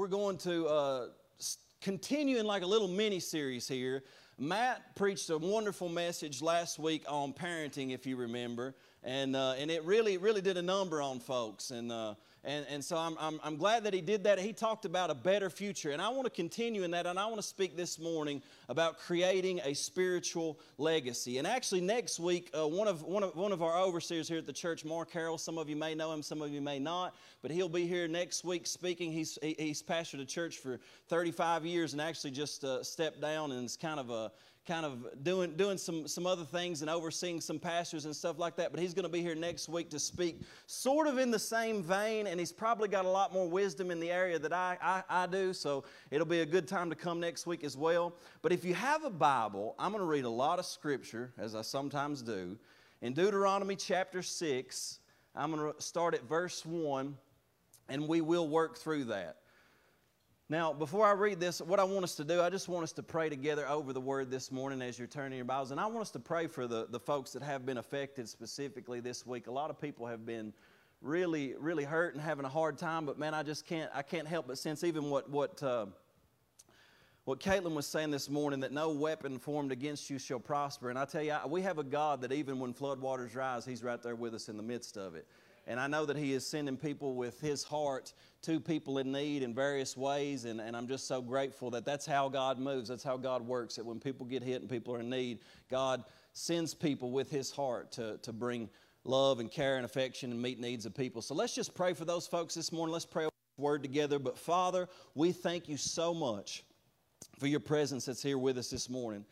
We're going to continue in like a little mini-series here. Matt preached a wonderful message last week on parenting, if you remember, and it really did a number on folks, and so I'm glad that he did that. He talked about a better future, and I want to continue in that, and I want to speak this morning about creating a spiritual legacy. And actually, next week, one of our overseers here at the church, Mark Harrell, some of you may know him, some of you may not, but he'll be here next week speaking. He's pastored a church for 35 years and actually just stepped down and is kind of doing some other things and overseeing some pastors and stuff like that. But he's going to be here next week to speak sort of in the same vein, and he's probably got a lot more wisdom in the area that I do, so it'll be a good time to come next week as well. But if you have a Bible, I'm going to read a lot of Scripture, as I sometimes do. In Deuteronomy chapter 6, I'm going to start at verse 1, and we will work through that. Now, before I read this, what I want us to do, I just want us to pray together over the Word this morning as you're turning your Bibles. And I want us to pray for the folks that have been affected specifically this week. A lot of people have been really hurt and having a hard time. But, man, I can't help but sense even what Caitlin was saying this morning, that no weapon formed against you shall prosper. And I tell you, we have a God that even when floodwaters rise, He's right there with us in the midst of it. And I know that He is sending people with His heart to people in need in various ways, and I'm just so grateful that that's how God moves, that's how God works, that when people get hit and people are in need, God sends people with His heart to bring love and care and affection and meet needs of people. So let's just pray for those folks this morning. Let's pray over the Word together. But Father, we thank You so much for Your presence that's here with us this morning.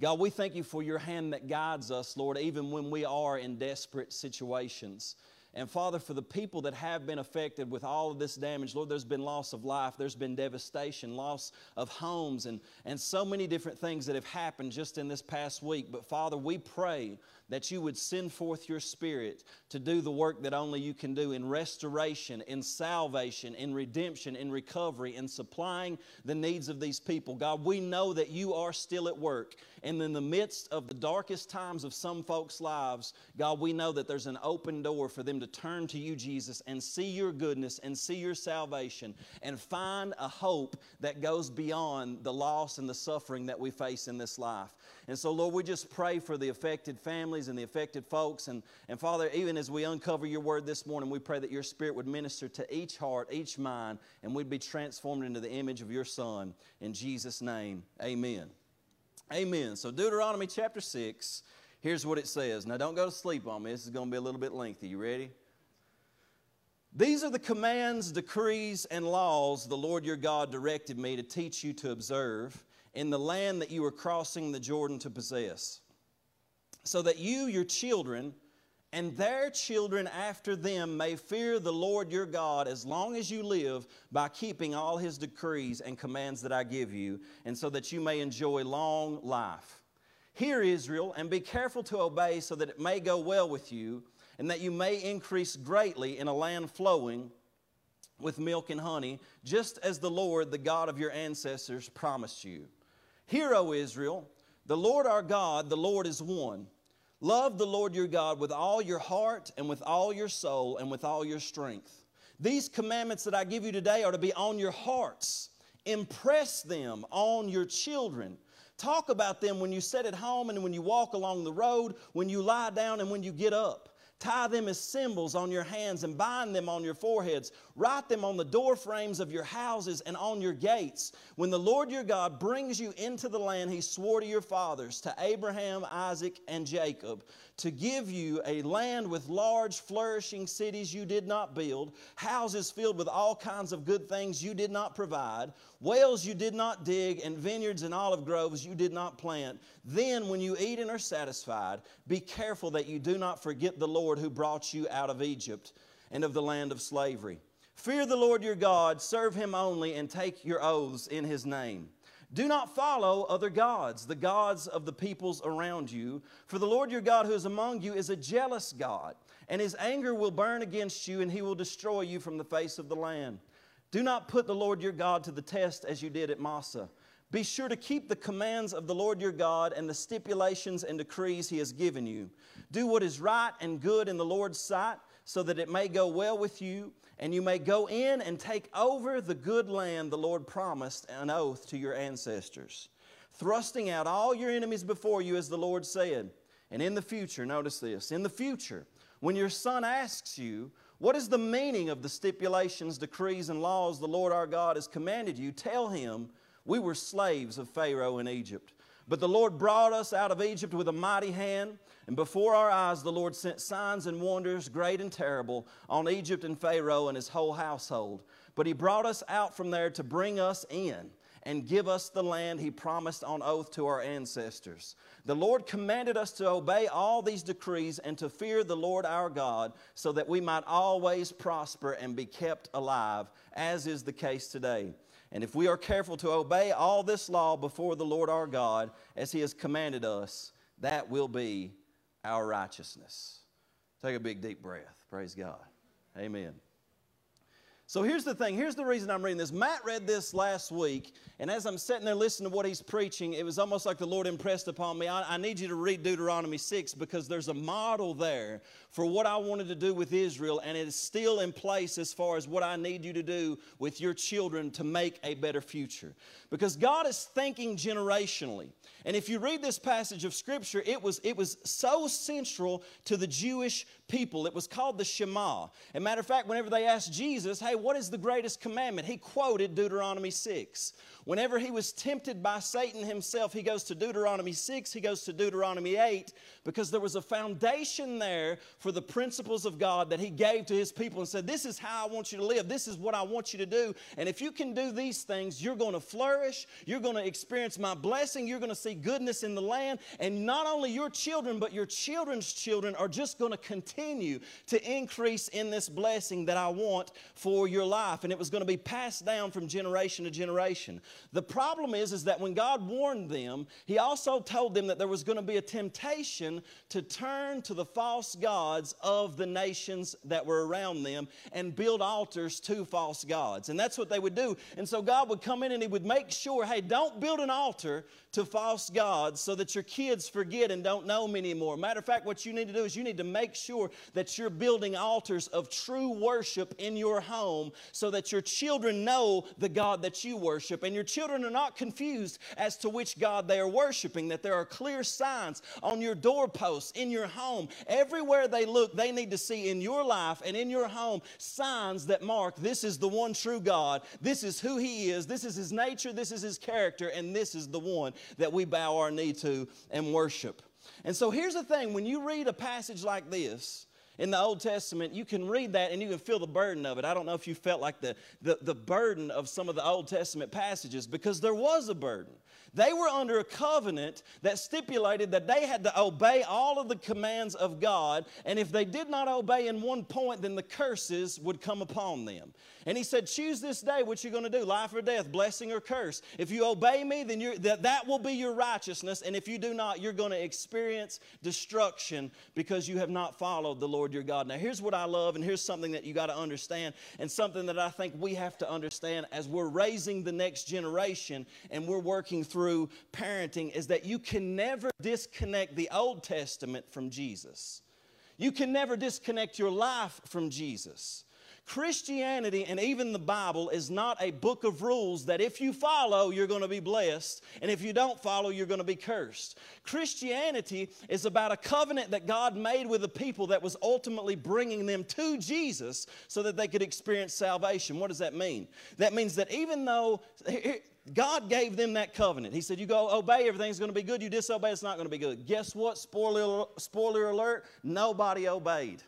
God, we thank You for Your hand that guides us, Lord, even when we are in desperate situations. And Father, for the people that have been affected with all of this damage, Lord, there's been loss of life, there's been devastation, loss of homes, and so many different things that have happened just in this past week. But Father, we pray that You would send forth Your Spirit to do the work that only You can do in restoration, in salvation, in redemption, in recovery, in supplying the needs of these people. God, we know that You are still at work. And in the midst of the darkest times of some folks' lives, God, we know that there's an open door for them to turn to You, Jesus, and see Your goodness and see Your salvation and find a hope that goes beyond the loss and the suffering that we face in this life. And so, Lord, we just pray for the affected families and the affected folks. And Father, even as we uncover Your Word this morning, we pray that Your Spirit would minister to each heart, each mind, and we'd be transformed into the image of Your Son. In Jesus' name, amen. Amen. So Deuteronomy chapter 6, here's what it says. Now, don't go to sleep on me. This is going to be a little bit lengthy. You ready? These are the commands, decrees, and laws the Lord your God directed me to teach you to observe in the land that you are crossing the Jordan to possess, so that you, your children, and their children after them may fear the Lord your God as long as you live by keeping all His decrees and commands that I give you, and so that you may enjoy long life. Hear, Israel, and be careful to obey so that it may go well with you, and that you may increase greatly in a land flowing with milk and honey, just as the Lord, the God of your ancestors, promised you. Hear, O Israel, the Lord our God, the Lord is one. Love the Lord your God with all your heart and with all your soul and with all your strength. These commandments that I give you today are to be on your hearts. Impress them on your children. Talk about them when you sit at home and when you walk along the road, when you lie down and when you get up. Tie them as symbols on your hands and bind them on your foreheads. Write them on the door frames of your houses and on your gates. When the Lord your God brings you into the land He swore to your fathers, to Abraham, Isaac, and Jacob, to give you a land with large flourishing cities you did not build, houses filled with all kinds of good things you did not provide, wells you did not dig, and vineyards and olive groves you did not plant. Then when you eat and are satisfied, be careful that you do not forget the Lord who brought you out of Egypt and of the land of slavery. Fear the Lord your God, serve Him only, and take your oaths in His name. Do not follow other gods, the gods of the peoples around you, for the Lord your God who is among you is a jealous God, and His anger will burn against you, and He will destroy you from the face of the land. Do not put the Lord your God to the test as you did at Massah. Be sure to keep the commands of the Lord your God and the stipulations and decrees He has given you. Do what is right and good in the Lord's sight, so that it may go well with you, and you may go in and take over the good land the Lord promised an oath to your ancestors, thrusting out all your enemies before you, as the Lord said. And in the future, notice this, in the future, when your son asks you, what is the meaning of the stipulations, decrees, and laws the Lord our God has commanded you? Tell him, we were slaves of Pharaoh in Egypt. But the Lord brought us out of Egypt with a mighty hand, and before our eyes the Lord sent signs and wonders, great and terrible, on Egypt and Pharaoh and his whole household. But he brought us out from there to bring us in and give us the land he promised on oath to our ancestors. The Lord commanded us to obey all these decrees and to fear the Lord our God, so that we might always prosper and be kept alive, as is the case today. And if we are careful to obey all this law before the Lord our God, as he has commanded us, that will be our righteousness. Take a big, deep breath. Praise God. Amen. So here's the thing. Here's the reason I'm reading this. Matt read this last week, and as I'm sitting there listening to what he's preaching, it was almost like the Lord impressed upon me, I need you to read Deuteronomy 6, because there's a model there for what I wanted to do with Israel, and it is still in place as far as what I need you to do with your children to make a better future. Because God is thinking generationally. And if you read this passage of Scripture, it was so central to the Jewish people. It was called the Shema. As a matter of fact, whenever they asked Jesus, hey, what is the greatest commandment? He quoted Deuteronomy 6. Whenever he was tempted by Satan himself, he goes to Deuteronomy 6, he goes to Deuteronomy 8, because there was a foundation there for the principles of God that he gave to his people and said, this is how I want you to live. This is what I want you to do. And if you can do these things, you're going to flourish. You're going to experience my blessing. You're going to see goodness in the land. And not only your children, but your children's children are just going to continue to increase in this blessing that I want for your life. And it was going to be passed down from generation to generation. The problem is that when God warned them, he also told them that there was going to be a temptation to turn to the false gods of the nations that were around them and build altars to false gods. And that's what they would do. And so God would come in and he would make sure, hey, don't build an altar to false gods so that your kids forget and don't know him anymore. Matter of fact, what you need to do is you need to make sure that you're building altars of true worship in your home so that your children know the God that you worship, and your children are not confused as to which God they are worshiping, that there are clear signs on your doorposts, in your home. Everywhere they look, they need to see in your life and in your home signs that mark this is the one true God, this is who he is, this is his nature, this is his character, and this is the one that we bow our knee to and worship. And so here's the thing, when you read a passage like this in the Old Testament, you can read that and you can feel the burden of it. I don't know if you felt like the burden of some of the Old Testament passages, because there was a burden. They were under a covenant that stipulated that they had to obey all of the commands of God, and if they did not obey in one point, then the curses would come upon them. And he said, choose this day what you're going to do, life or death, blessing or curse. If you obey me, then that will be your righteousness, and if you do not, you're going to experience destruction because you have not followed the Lord your God. Now, here's what I love, and here's something that you got to understand, and something that I think we have to understand as we're raising the next generation and we're working through parenting, is that you can never disconnect the Old Testament from Jesus. You can never disconnect your life from Jesus. Christianity and even the Bible is not a book of rules that if you follow, you're going to be blessed, and if you don't follow, you're going to be cursed. Christianity is about a covenant that God made with the people that was ultimately bringing them to Jesus so that they could experience salvation. What does that mean? That means that even though God gave them that covenant, he said, you go obey, everything's going to be good. You disobey, it's not going to be good. Guess what? Spoiler alert, nobody obeyed.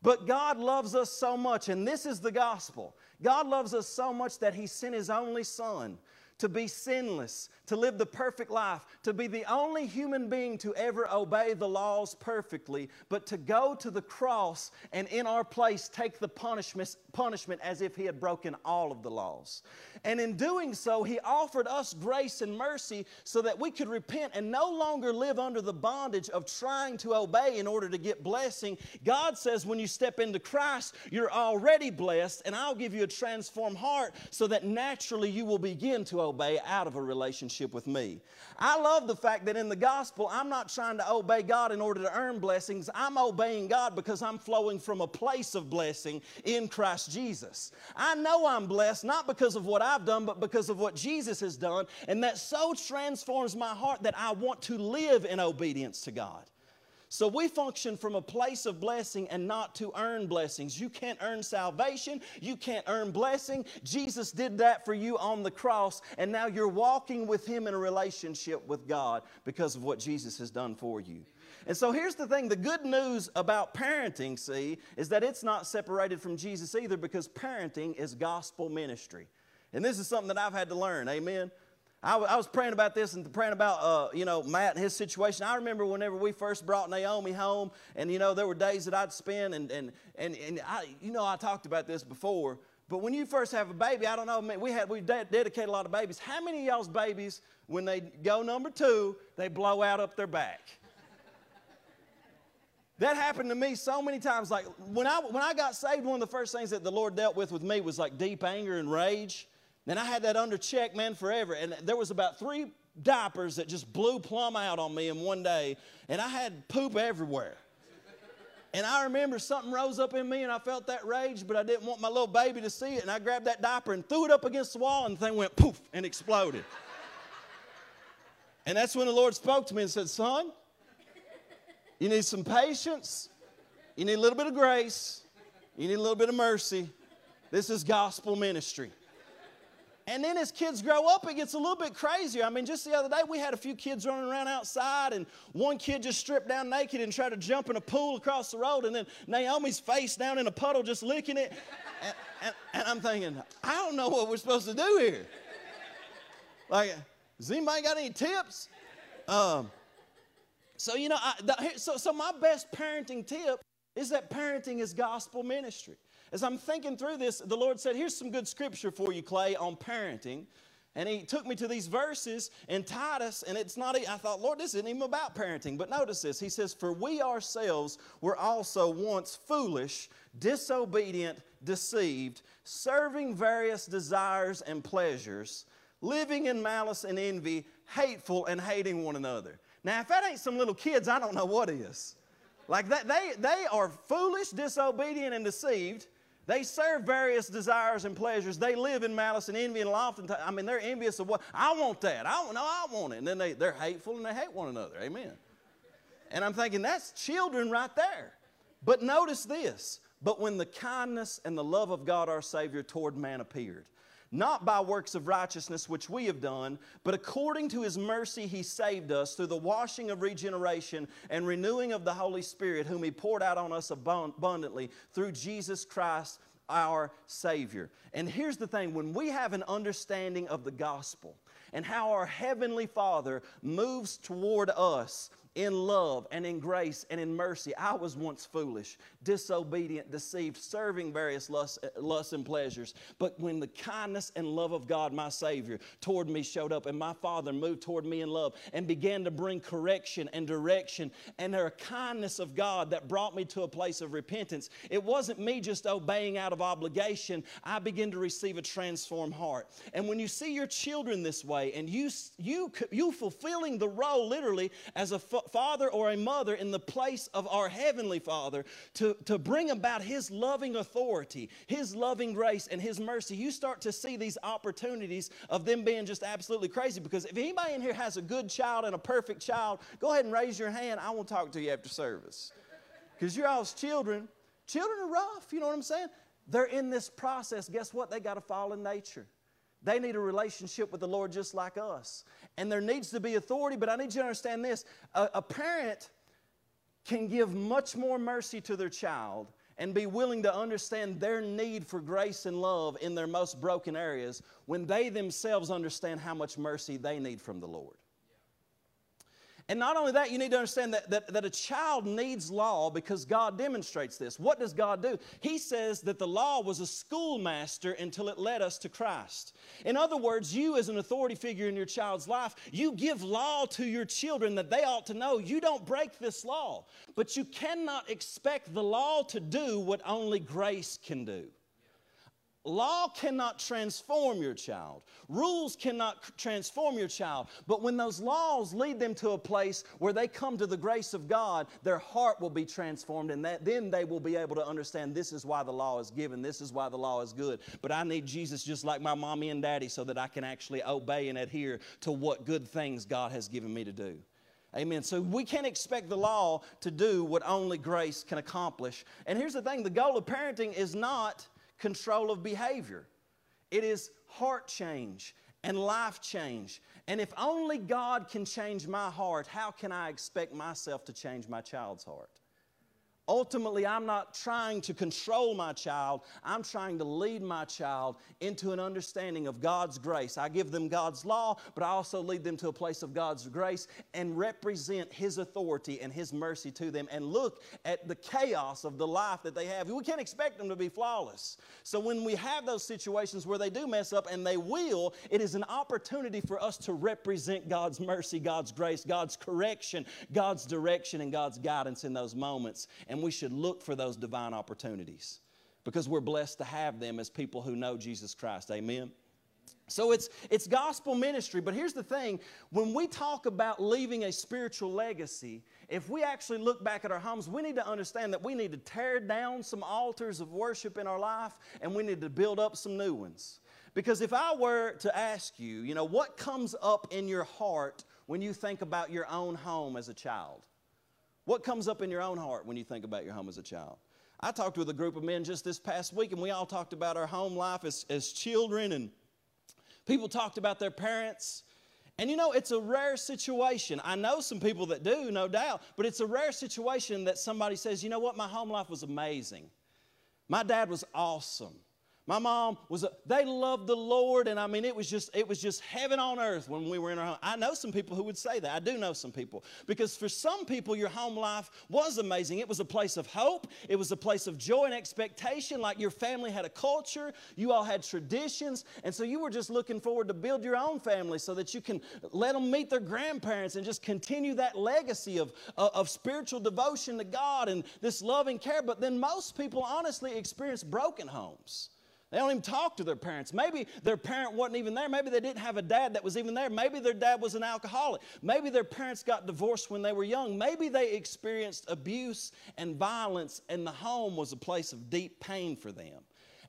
But God loves us so much, and this is the gospel. God loves us so much that he sent his only son to be sinless, to live the perfect life, to be the only human being to ever obey the laws perfectly, but to go to the cross and in our place take the punishment as if he had broken all of the laws. And in doing so, he offered us grace and mercy so that we could repent and no longer live under the bondage of trying to obey in order to get blessing. God says when you step into Christ, you're already blessed, and I'll give you a transformed heart so that naturally you will begin to obey. obey out of a relationship with me. I love the fact that in the gospel, I'm not trying to obey God in order to earn blessings. I'm obeying God because I'm flowing from a place of blessing in Christ Jesus. I know I'm blessed not because of what I've done, but because of what Jesus has done. And that so transforms my heart that I want to live in obedience to God. So we function from a place of blessing and not to earn blessings. You can't earn salvation. You can't earn blessing. Jesus did that for you on the cross, and now you're walking with Him in a relationship with God because of what Jesus has done for you. And so here's the thing. The good news about parenting, see, is that it's not separated from Jesus either, because parenting is gospel ministry. And this is something that I've had to learn. Amen. I was praying about this and praying about, Matt and his situation. I remember whenever we first brought Naomi home, and, there were days that I'd spend, I talked about this before, but when you first have a baby, I don't know, man, we dedicate a lot of babies. How many of y'all's babies, when they go number two, they blow out up their back? That happened to me so many times. Like, when I got saved, one of the first things that the Lord dealt with me was, like, deep anger and rage. And I had that under check, man, forever. And there was about 3 diapers that just blew plumb out on me in one day. And I had poop everywhere. And I remember something rose up in me, and I felt that rage, but I didn't want my little baby to see it. And I grabbed that diaper and threw it up against the wall, and the thing went poof and exploded. And that's when the Lord spoke to me and said, "Son, you need some patience. You need a little bit of grace. You need a little bit of mercy. This is gospel ministry." And then as kids grow up, it gets a little bit crazier. I mean, just the other day, we had a few kids running around outside, and one kid just stripped down naked and tried to jump in a pool across the road, and then Naomi's face down in a puddle just licking it. And I'm thinking, I don't know what we're supposed to do here. Like, does anybody got any tips? So my best parenting tip is that parenting is gospel ministry. As I'm thinking through this, the Lord said, here's some good scripture for you, Clay, on parenting. And He took me to these verses in Titus, and I thought, Lord, this isn't even about parenting. But notice this. He says, "For we ourselves were also once foolish, disobedient, deceived, serving various desires and pleasures, living in malice and envy, hateful and hating one another." Now, if that ain't some little kids, I don't know what is. Like, that, they are foolish, disobedient, and deceived. They serve various desires and pleasures. They live in malice and envy, and oftentimes, they're envious of what, I want that. I want it. And then they're hateful and they hate one another. Amen. And I'm thinking, that's children right there. But notice this. "But when the kindness and the love of God our Savior toward man appeared, not by works of righteousness which we have done, but according to His mercy He saved us through the washing of regeneration and renewing of the Holy Spirit, whom He poured out on us abundantly through Jesus Christ our Savior." And here's the thing. When we have an understanding of the gospel and how our Heavenly Father moves toward us in love and in grace and in mercy. I was once foolish, disobedient, deceived, serving various lusts and pleasures. But when the kindness and love of God, my Savior, toward me showed up, and my Father moved toward me in love and began to bring correction and direction and their kindness of God that brought me to a place of repentance, it wasn't me just obeying out of obligation. I began to receive a transformed heart. And when you see your children this way, and you fulfilling the role literally as a father or a mother in the place of our Heavenly Father to bring about His loving authority, His loving grace, and His mercy, you start to see these opportunities of them being just absolutely crazy. Because if anybody in here has a good child and a perfect child, go ahead and raise your hand. I want to talk to you after service. Because you're all's children. Children are rough, you know what I'm saying? They're in this process. Guess what? They got a fallen nature. They need a relationship with the Lord just like us. And there needs to be authority, but I need you to understand this. A parent can give much more mercy to their child and be willing to understand their need for grace and love in their most broken areas when they themselves understand how much mercy they need from the Lord. And not only that, you need to understand that a child needs law because God demonstrates this. What does God do? He says that the law was a schoolmaster until it led us to Christ. In other words, you as an authority figure in your child's life, you give law to your children that they ought to know. You don't break this law, but you cannot expect the law to do what only grace can do. Law cannot transform your child. Rules cannot transform your child. But when those laws lead them to a place where they come to the grace of God, their heart will be transformed, and then they will be able to understand this is why the law is given. This is why the law is good. But I need Jesus just like my mommy and daddy so that I can actually obey and adhere to what good things God has given me to do. Amen. So we can't expect the law to do what only grace can accomplish. And here's the thing. The goal of parenting is not control of behavior. It is heart change and life change. And if only God can change my heart, how can I expect myself to change my child's heart? Ultimately, I'm not trying to control my child. I'm trying to lead my child into an understanding of God's grace. I give them God's law, but I also lead them to a place of God's grace and represent His authority and His mercy to them and look at the chaos of the life that they have. We can't expect them to be flawless. So when we have those situations where they do mess up, and they will, it is an opportunity for us to represent God's mercy, God's grace, God's correction, God's direction, and God's guidance in those moments. And we should look for those divine opportunities because we're blessed to have them as people who know Jesus Christ. Amen? So it's gospel ministry. But here's the thing. When we talk about leaving a spiritual legacy, if we actually look back at our homes, we need to understand that we need to tear down some altars of worship in our life, and we need to build up some new ones. Because if I were to ask you, you know, what comes up in your heart when you think about your own home as a child? What comes up in your own heart when you think about your home as a child? I talked with a group of men just this past week, and we all talked about our home life as children, and people talked about their parents. And you know, it's a rare situation. I know some people that do, no doubt, but it's a rare situation that somebody says, you know what, my home life was amazing. My dad was awesome. My mom was, they loved the Lord, and I mean, it was just heaven on earth when we were in our home. I know some people who would say that. I do know some people. Because for some people, your home life was amazing. It was a place of hope. It was a place of joy and expectation. Like your family had a culture. You all had traditions. And so you were just looking forward to build your own family so that you can let them meet their grandparents and just continue that legacy of spiritual devotion to God and this love and care. But then most people honestly experience broken homes. They don't even talk to their parents. Maybe their parent wasn't even there. Maybe they didn't have a dad that was even there. Maybe their dad was an alcoholic. Maybe their parents got divorced when they were young. Maybe they experienced abuse and violence, and the home was a place of deep pain for them.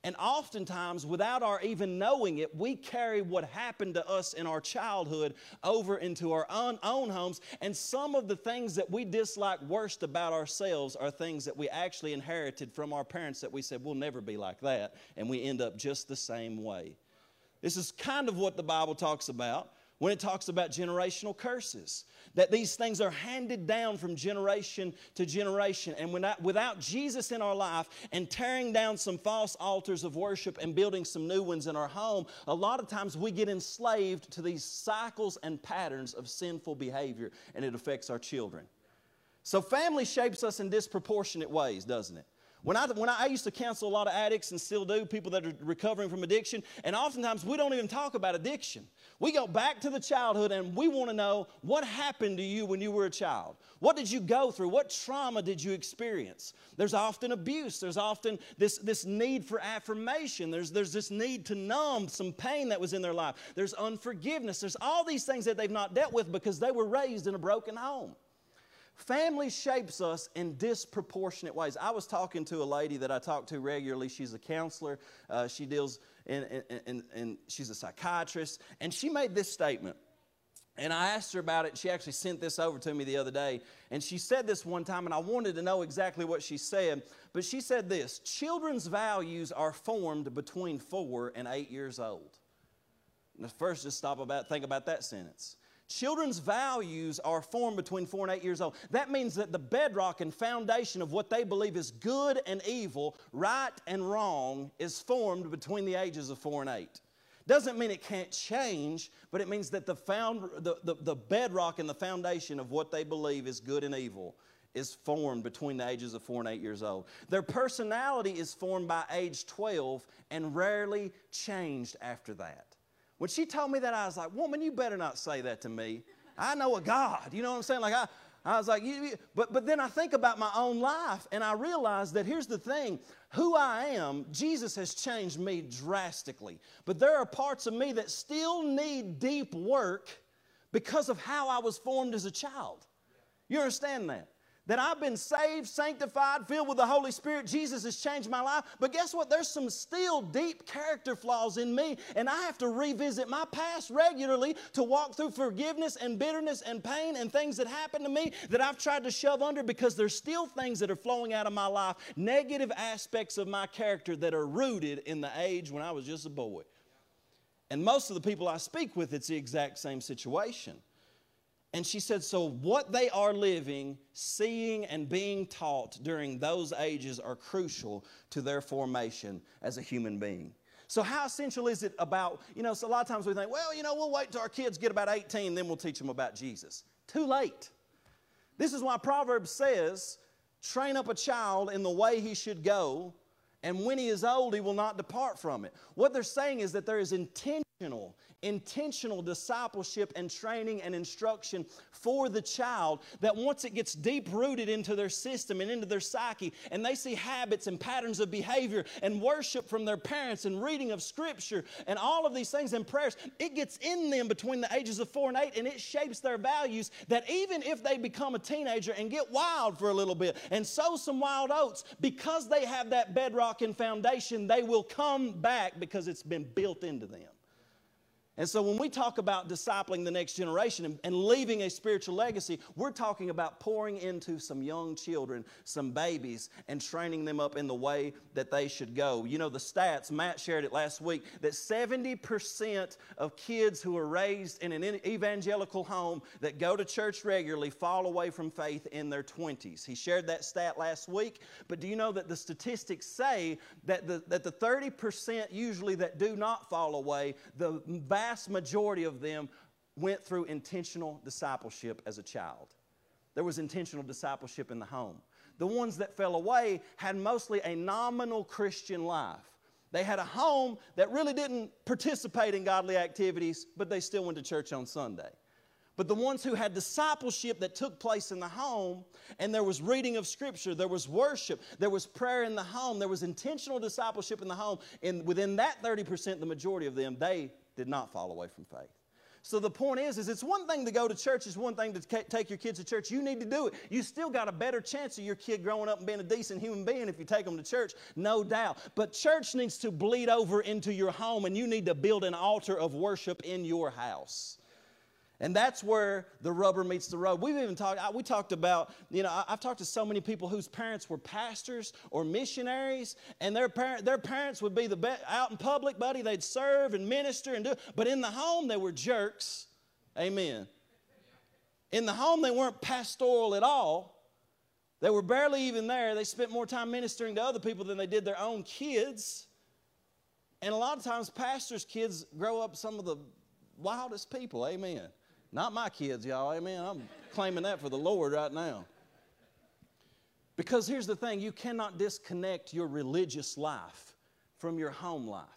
And oftentimes, without our even knowing it, we carry what happened to us in our childhood over into our own homes. And some of the things that we dislike worst about ourselves are things that we actually inherited from our parents that we said, we'll never be like that. And we end up just the same way. This is kind of what the Bible talks about when it talks about generational curses, that these things are handed down from generation to generation. And without Jesus in our life and tearing down some false altars of worship and building some new ones in our home, a lot of times we get enslaved to these cycles and patterns of sinful behavior, and it affects our children. So family shapes us in disproportionate ways, doesn't it? When I used to counsel a lot of addicts, and still do, people that are recovering from addiction, and oftentimes we don't even talk about addiction. We go back to the childhood, and we want to know what happened to you when you were a child. What did you go through? What trauma did you experience? There's often abuse. There's often this need for affirmation. There's this need to numb some pain that was in their life. There's unforgiveness. There's all these things that they've not dealt with because they were raised in a broken home. Family shapes us in disproportionate ways. I was talking to a lady that I talk to regularly. She's a counselor. She deals in she's a psychiatrist. And she made this statement. And I asked her about it. She actually sent this over to me the other day. And she said this one time, and I wanted to know exactly what she said. But she said this: children's values are formed between 4 and 8 years old. Now first, just think about that sentence. Children's values are formed between 4 and 8 years old. That means that the bedrock and foundation of what they believe is good and evil, right and wrong, is formed between the ages of 4 and 8. Doesn't mean it can't change, but it means that the bedrock and the foundation of what they believe is good and evil is formed between the ages of 4 and 8 years old. Their personality is formed by age 12 and rarely changed after that. When she told me that, I was like, woman, you better not say that to me. I know a God. You know what I'm saying? Like, I, I was like, but then I think about my own life, and I realize that here's the thing. Who I am, Jesus has changed me drastically. But there are parts of me that still need deep work because of how I was formed as a child. You understand that? That I've been saved, sanctified, filled with the Holy Spirit. Jesus has changed my life. But guess what? There's some still deep character flaws in me, and I have to revisit my past regularly to walk through forgiveness and bitterness and pain and things that happened to me that I've tried to shove under, because there's still things that are flowing out of my life, negative aspects of my character that are rooted in the age when I was just a boy. And most of the people I speak with, it's the exact same situation. And she said, so what they are living, seeing, and being taught during those ages are crucial to their formation as a human being. So how essential is it about, so a lot of times we think, well, we'll wait till our kids get about 18, then we'll teach them about Jesus. Too late. This is why Proverbs says, train up a child in the way he should go, and when he is old, he will not depart from it. What they're saying is that there is intentional discipleship and training and instruction for the child, that once it gets deep-rooted into their system and into their psyche, and they see habits and patterns of behavior and worship from their parents and reading of Scripture and all of these things and prayers, it gets in them between the ages of 4 and 8, and it shapes their values, that even if they become a teenager and get wild for a little bit and sow some wild oats, because they have that bedrock and foundation, they will come back because it's been built into them. And so when we talk about discipling the next generation and leaving a spiritual legacy, we're talking about pouring into some young children, some babies, and training them up in the way that they should go. You know, the stats, Matt shared it last week, that 70% of kids who are raised in an evangelical home that go to church regularly fall away from faith in their 20s. He shared that stat last week, but do you know that the statistics say that the 30% usually that do not fall away, the vast majority of them went through intentional discipleship as a child. There was intentional discipleship in the home. The ones that fell away had mostly a nominal Christian life. They had a home that really didn't participate in godly activities, but they still went to church on Sunday. But the ones who had discipleship that took place in the home, and there was reading of Scripture, there was worship, there was prayer in the home, there was intentional discipleship in the home, and within that 30%, the majority of them, they did not fall away from faith. So the point is it's one thing to go to church. It's one thing to take your kids to church. You need to do it. You still got a better chance of your kid growing up and being a decent human being if you take them to church, no doubt. But church needs to bleed over into your home, and you need to build an altar of worship in your house. And that's where the rubber meets the road. We've even talked about, I've talked to so many people whose parents were pastors or missionaries, and their parents would be out in public, buddy. They'd serve and minister and do it. But in the home, they were jerks. Amen. In the home, they weren't pastoral at all. They were barely even there. They spent more time ministering to other people than they did their own kids. And a lot of times, pastors' kids grow up some of the wildest people. Amen. Not my kids, y'all. Amen. I'm claiming that for the Lord right now. Because here's the thing. You cannot disconnect your religious life from your home life.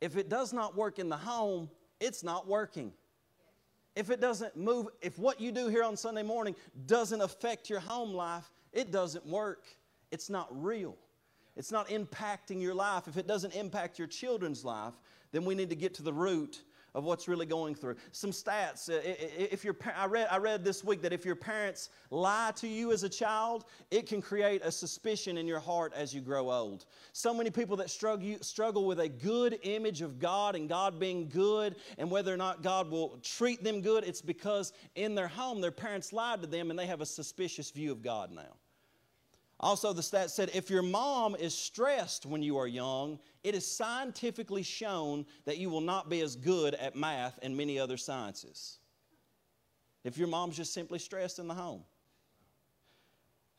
If it does not work in the home, it's not working. If it doesn't move, if what you do here on Sunday morning doesn't affect your home life, it doesn't work. It's not real. It's not impacting your life. If it doesn't impact your children's life, then we need to get to the root of what's really going through. Some stats. I read this week that if your parents lie to you as a child, it can create a suspicion in your heart as you grow old. So many people that struggle with a good image of God and God being good and whether or not God will treat them good, it's because in their home their parents lied to them and they have a suspicious view of God now. Also, the stats said if your mom is stressed when you are young, it is scientifically shown that you will not be as good at math and many other sciences. If your mom's just simply stressed in the home.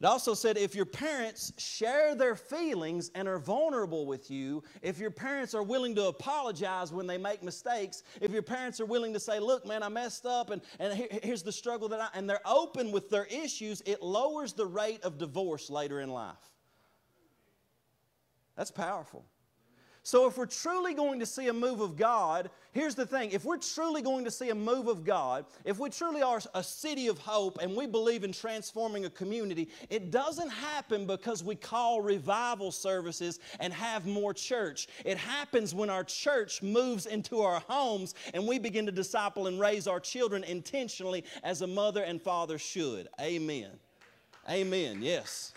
It also said if your parents share their feelings and are vulnerable with you, if your parents are willing to apologize when they make mistakes, if your parents are willing to say, look, man, I messed up, and here's the struggle that and they're open with their issues, it lowers the rate of divorce later in life. That's powerful. So if we're truly going to see a move of God, here's the thing. If we're truly going to see a move of God, if we truly are a city of hope and we believe in transforming a community, it doesn't happen because we call revival services and have more church. It happens when our church moves into our homes and we begin to disciple and raise our children intentionally as a mother and father should. Amen. Amen. Yes.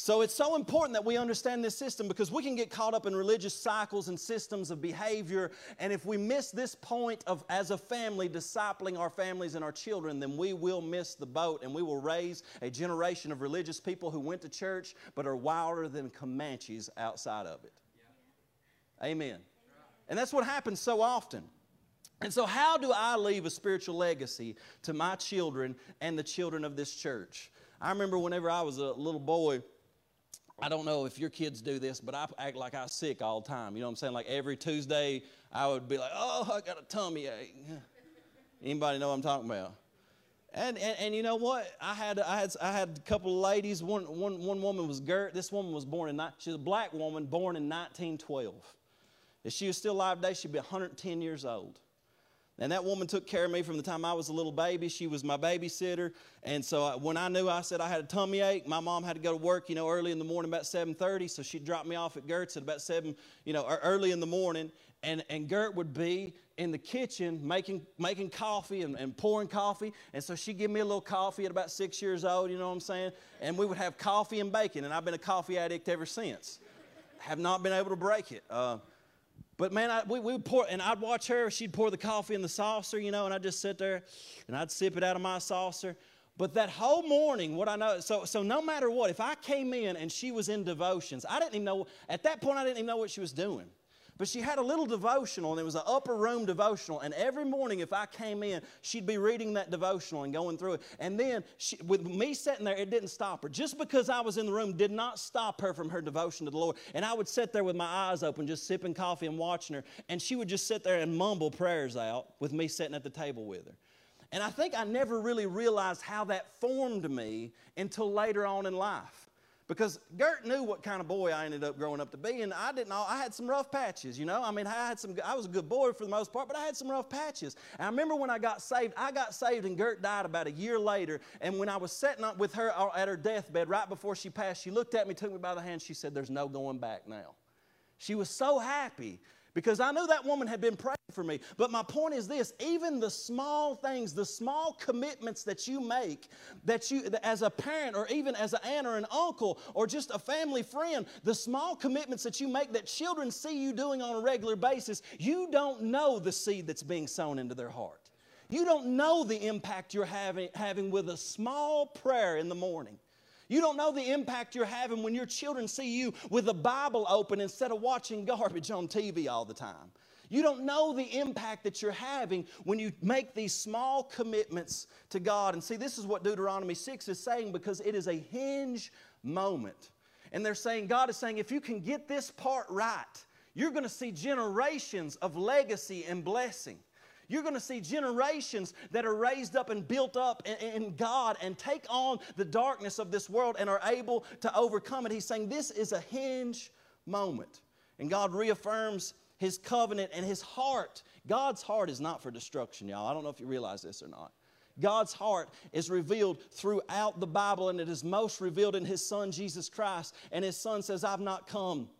So it's so important that we understand this system, because we can get caught up in religious cycles and systems of behavior. And if we miss this point of, as a family, discipling our families and our children, then we will miss the boat, and we will raise a generation of religious people who went to church but are wilder than Comanches outside of it. Yeah. Amen. And that's what happens so often. And so how do I leave a spiritual legacy to my children and the children of this church? I remember whenever I was a little boy, I don't know if your kids do this, but I act like I was sick all the time. You know what I'm saying? Like every Tuesday, I would be like, oh, I got a tummy ache. Anybody know what I'm talking about? And you know what? I had a couple of ladies. One woman was Gert. This woman was she's a black woman born in 1912. If she was still alive today, she'd be 110 years old. And that woman took care of me from the time I was a little baby. She was my babysitter. And so when I knew I said I had a tummy ache, my mom had to go to work, you know, early in the morning, about 7:30. So she'd drop me off at Gert's at about 7, you know, early in the morning. And Gert would be in the kitchen making coffee and pouring coffee. And so she'd give me a little coffee at about 6 years old, you know what I'm saying? And we would have coffee and bacon. And I've been a coffee addict ever since. Have not been able to break it. But man, we would pour, and I'd watch her. She'd pour the coffee in the saucer, you know, and I'd just sit there, and I'd sip it out of my saucer. But that whole morning, what I know, so no matter what, if I came in and she was in devotions, I didn't even know, at that point I didn't even know what she was doing. But she had a little devotional, and it was an upper room devotional. And every morning if I came in, she'd be reading that devotional and going through it. And then with me sitting there, it didn't stop her. Just because I was in the room did not stop her from her devotion to the Lord. And I would sit there with my eyes open, just sipping coffee and watching her. And she would just sit there and mumble prayers out with me sitting at the table with her. And I think I never really realized how that formed me until later on in life. Because Gert knew what kind of boy I ended up growing up to be, and I didn't know. I had some rough patches, you know. I mean, I was a good boy for the most part, but I had some rough patches. And I remember when I got saved, and Gert died about a year later. And when I was sitting up with her at her deathbed right before she passed, she looked at me, took me by the hand, she said, "There's no going back now." She was so happy, because I knew that woman had been praying for me. But my point is this: even the small things, the small commitments that you make, that you as a parent or even as an aunt or an uncle or just a family friend, the small commitments that you make that children see you doing on a regular basis, you don't know the seed that's being sown into their heart. You don't know the impact you're having with a small prayer in the morning. You don't know the impact you're having when your children see you with the Bible open instead of watching garbage on TV all the time. You don't know the impact that you're having when you make these small commitments to God. And see, this is what Deuteronomy 6 is saying, because it is a hinge moment. And they're saying, God is saying, if you can get this part right, you're going to see generations of legacy and blessing. You're going to see generations that are raised up and built up in God and take on the darkness of this world and are able to overcome it. He's saying this is a hinge moment. And God reaffirms His covenant and His heart. God's heart is not for destruction, y'all. I don't know if you realize this or not. God's heart is revealed throughout the Bible, and it is most revealed in His Son, Jesus Christ. And His Son says, I've not come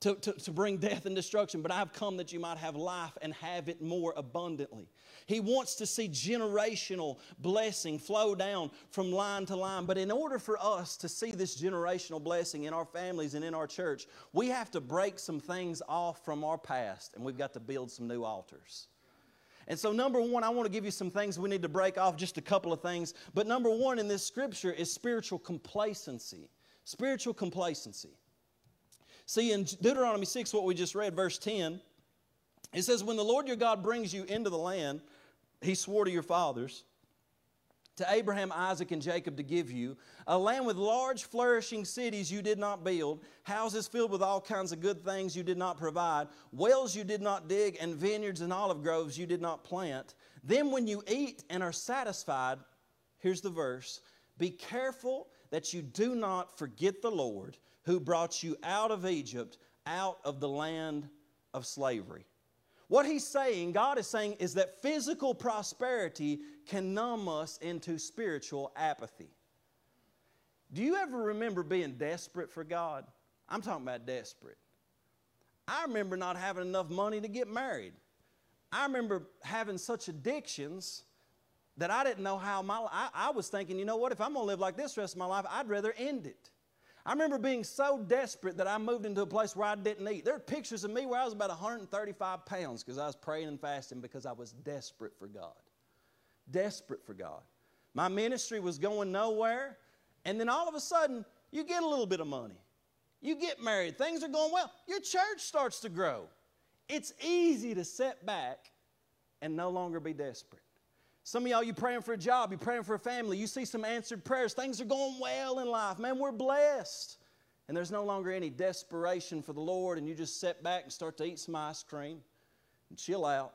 to bring death and destruction, but I've come that you might have life and have it more abundantly. He wants to see generational blessing flow down from line to line. But in order for us to see this generational blessing in our families and in our church, we have to break some things off from our past, and we've got to build some new altars. And so number one, I want to give you some things we need to break off, just a couple of things. But number one in this scripture is spiritual complacency. Spiritual complacency. See, in Deuteronomy 6, what we just read, verse 10, it says, when the Lord your God brings you into the land He swore to your fathers, to Abraham, Isaac, and Jacob to give you, a land with large flourishing cities you did not build, houses filled with all kinds of good things you did not provide, wells you did not dig, and vineyards and olive groves you did not plant. Then when you eat and are satisfied, here's the verse, be careful that you do not forget the Lord, who brought you out of Egypt, out of the land of slavery. What he's saying, God is saying, is that physical prosperity can numb us into spiritual apathy. Do you ever remember being desperate for God? I'm talking about desperate. I remember not having enough money to get married. I remember having such addictions that I didn't know how my life. I was thinking, you know what, if I'm going to live like this the rest of my life, I'd rather end it. I remember being so desperate that I moved into a place where I didn't eat. There are pictures of me where I was about 135 pounds because I was praying and fasting because I was desperate for God. Desperate for God. My ministry was going nowhere. And then all of a sudden, you get a little bit of money. You get married. Things are going well. Your church starts to grow. It's easy to sit back and no longer be desperate. Some of y'all, you're praying for a job, you're praying for a family, you see some answered prayers, things are going well in life. Man, we're blessed. And there's no longer any desperation for the Lord, and you just sit back and start to eat some ice cream and chill out.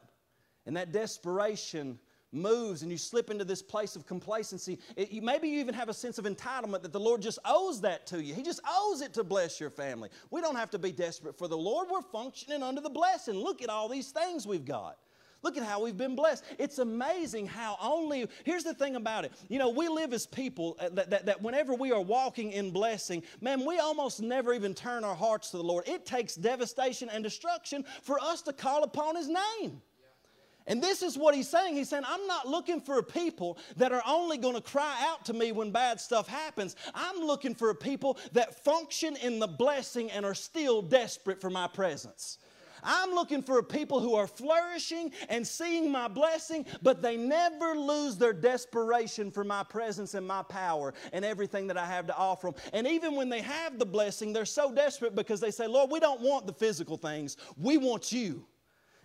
And that desperation moves, and you slip into this place of complacency. Maybe you even have a sense of entitlement that the Lord just owes that to you. He just owes it to bless your family. We don't have to be desperate for the Lord. We're functioning under the blessing. Look at all these things we've got. Look at how we've been blessed. It's amazing how only, here's the thing about it. You know, we live as people that whenever we are walking in blessing, man, we almost never even turn our hearts to the Lord. It takes devastation and destruction for us to call upon His name. And this is what he's saying. He's saying, I'm not looking for a people that are only going to cry out to me when bad stuff happens. I'm looking for a people that function in the blessing and are still desperate for my presence. I'm looking for a people who are flourishing and seeing my blessing, but they never lose their desperation for my presence and my power and everything that I have to offer them. And even when they have the blessing, they're so desperate because they say, Lord, we don't want the physical things. We want you.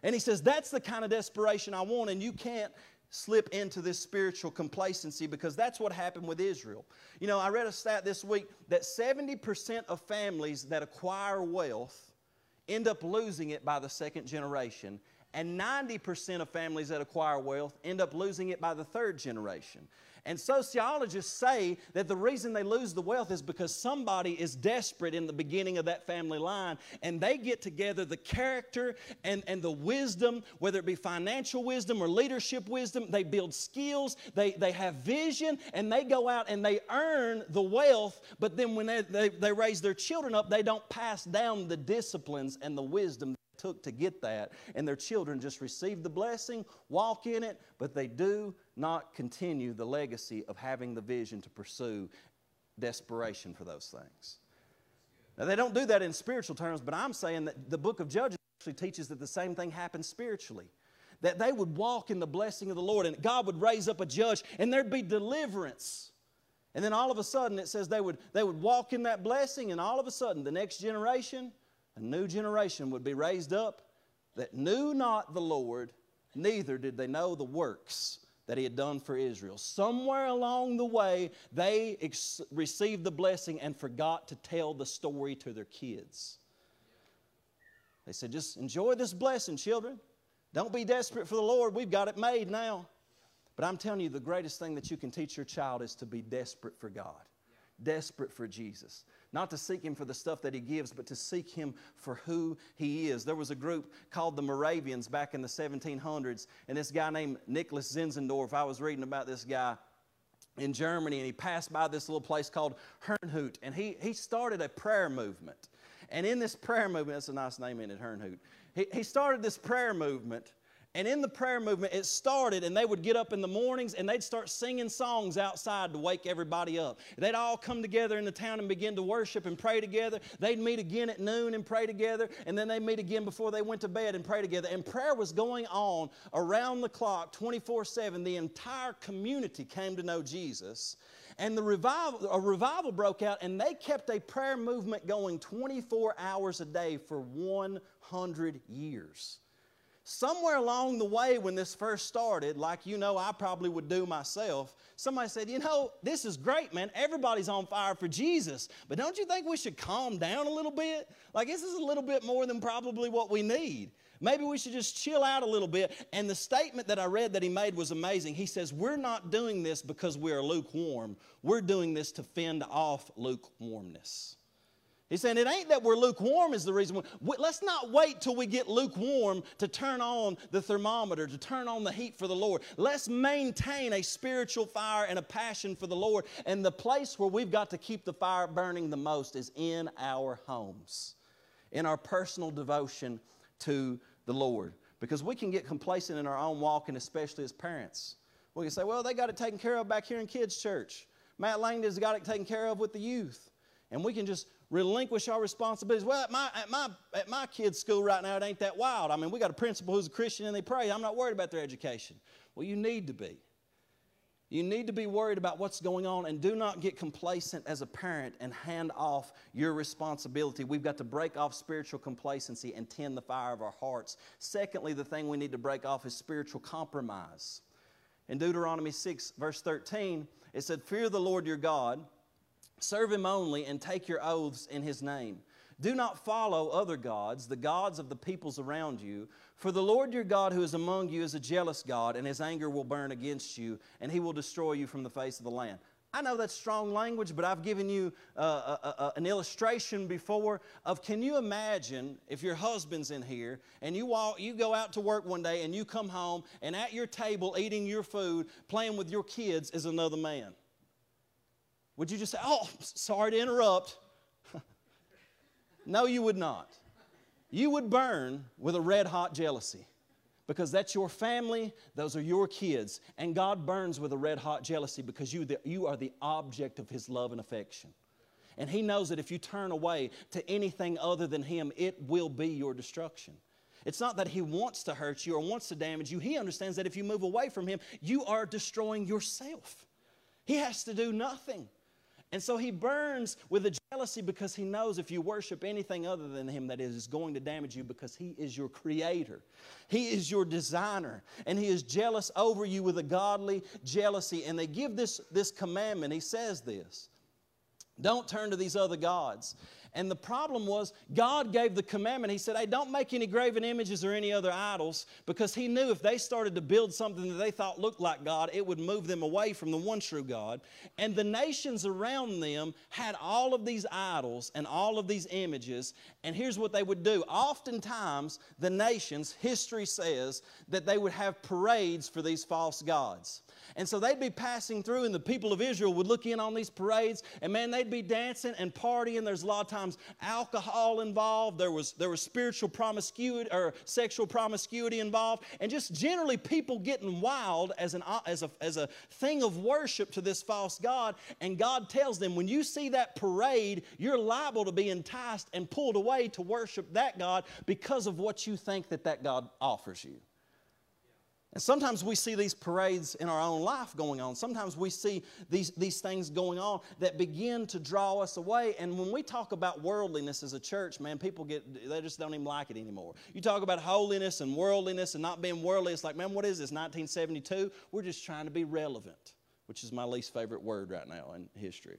And he says, that's the kind of desperation I want, and you can't slip into this spiritual complacency because that's what happened with Israel. You know, I read a stat this week that 70% of families that acquire wealth end up losing it by the second generation. And 90% of families that acquire wealth end up losing it by the third generation. And sociologists say that the reason they lose the wealth is because somebody is desperate in the beginning of that family line, and they get together the character and the wisdom, whether it be financial wisdom or leadership wisdom. They build skills, they have vision, and they go out and they earn the wealth, but then when they raise their children up, they don't pass down the disciplines and the wisdom it took to get that, and their children just receive the blessing, walk in it, but they do not continue the legacy of having the vision to pursue desperation for those things. Now, they don't do that in spiritual terms, but I'm saying that the book of Judges actually teaches that the same thing happens spiritually, that they would walk in the blessing of the Lord, and God would raise up a judge, and there'd be deliverance. And then all of a sudden, it says they would walk in that blessing, and all of a sudden, the next generation, a new generation would be raised up that knew not the Lord, neither did they know the works that He had done for Israel. Somewhere along the way, they received the blessing and forgot to tell the story to their kids. They said, just enjoy this blessing, children. Don't be desperate for the Lord. We've got it made now. But I'm telling you, the greatest thing that you can teach your child is to be desperate for God, desperate for Jesus. Not to seek Him for the stuff that He gives, but to seek Him for who He is. There was a group called the Moravians back in the 1700s, and this guy named Nicholas Zinzendorf, I was reading about this guy in Germany, and he passed by this little place called Hernhut, and he started a prayer movement. And in this prayer movement, that's a nice name in it, Hernhut. He started this prayer movement, and in the prayer movement, it started, and they would get up in the mornings, and they'd start singing songs outside to wake everybody up. They'd all come together in the town and begin to worship and pray together. They'd meet again at noon and pray together, and then they'd meet again before they went to bed and pray together. And prayer was going on around the clock, 24/7. The entire community came to know Jesus. And a revival broke out, and they kept a prayer movement going 24 hours a day for 100 years. Somewhere along the way when this first started, like you know I probably would do myself, somebody said, you know, this is great, man. Everybody's on fire for Jesus. But don't you think we should calm down a little bit? Like this is a little bit more than probably what we need. Maybe we should just chill out a little bit. And the statement that I read that he made was amazing. He says, we're not doing this because we are lukewarm. We're doing this to fend off lukewarmness. He's saying it ain't that we're lukewarm is the reason. Let's not wait till we get lukewarm to turn on the thermometer, to turn on the heat for the Lord. Let's maintain a spiritual fire and a passion for the Lord. And the place where we've got to keep the fire burning the most is in our homes, in our personal devotion to the Lord. Because we can get complacent in our own walk, and especially as parents. We can say, well, they got it taken care of back here in kids' church. Matt Langdon's got it taken care of with the youth. And we can just relinquish our responsibilities. Well, at my kids' school right now, it ain't that wild. I mean, we got a principal who's a Christian and they pray. I'm not worried about their education. Well, you need to be. You need to be worried about what's going on, and do not get complacent as a parent and hand off your responsibility. We've got to break off spiritual complacency and tend the fire of our hearts. Secondly, the thing we need to break off is spiritual compromise. In Deuteronomy 6, verse 13, it said, "Fear the Lord your God, serve Him only, and take your oaths in His name. Do not follow other gods, the gods of the peoples around you. For the Lord your God who is among you is a jealous God, and His anger will burn against you, and He will destroy you from the face of the land." I know that's strong language, but I've given you an illustration before of, can you imagine if your husband's in here and you go out to work one day and you come home, and at your table eating your food, playing with your kids, is another man? Would you just say, "Oh, sorry to interrupt"? No, you would not. You would burn with a red-hot jealousy, because that's your family, those are your kids, and God burns with a red-hot jealousy because you are the object of His love and affection. And He knows that if you turn away to anything other than Him, it will be your destruction. It's not that He wants to hurt you or wants to damage you. He understands that if you move away from Him, you are destroying yourself. He has to do nothing. And so He burns with a jealousy because He knows if you worship anything other than Him, that it is going to damage you, because He is your creator. He is your designer. And He is jealous over you with a godly jealousy. And they give this commandment. He says this: don't turn to these other gods. And the problem was, God gave the commandment. He said, hey, don't make any graven images or any other idols, because He knew if they started to build something that they thought looked like God, it would move them away from the one true God. And the nations around them had all of these idols and all of these images. And here's what they would do. Oftentimes, the nations, history says, that they would have parades for these false gods. And so they'd be passing through, and the people of Israel would look in on these parades, and man, they'd be dancing and partying. There's a lot of times alcohol involved. There was spiritual promiscuity or sexual promiscuity involved, and just generally people getting wild as a thing of worship to this false god. And God tells them, when you see that parade, you're liable to be enticed and pulled away to worship that god because of what you think that god offers you. And sometimes we see these parades in our own life going on. Sometimes we see these things going on that begin to draw us away. And when we talk about worldliness as a church, man, people they just don't even like it anymore. You talk about holiness and worldliness and not being worldly. It's like, man, what is this, 1972? We're just trying to be relevant, which is my least favorite word right now in history.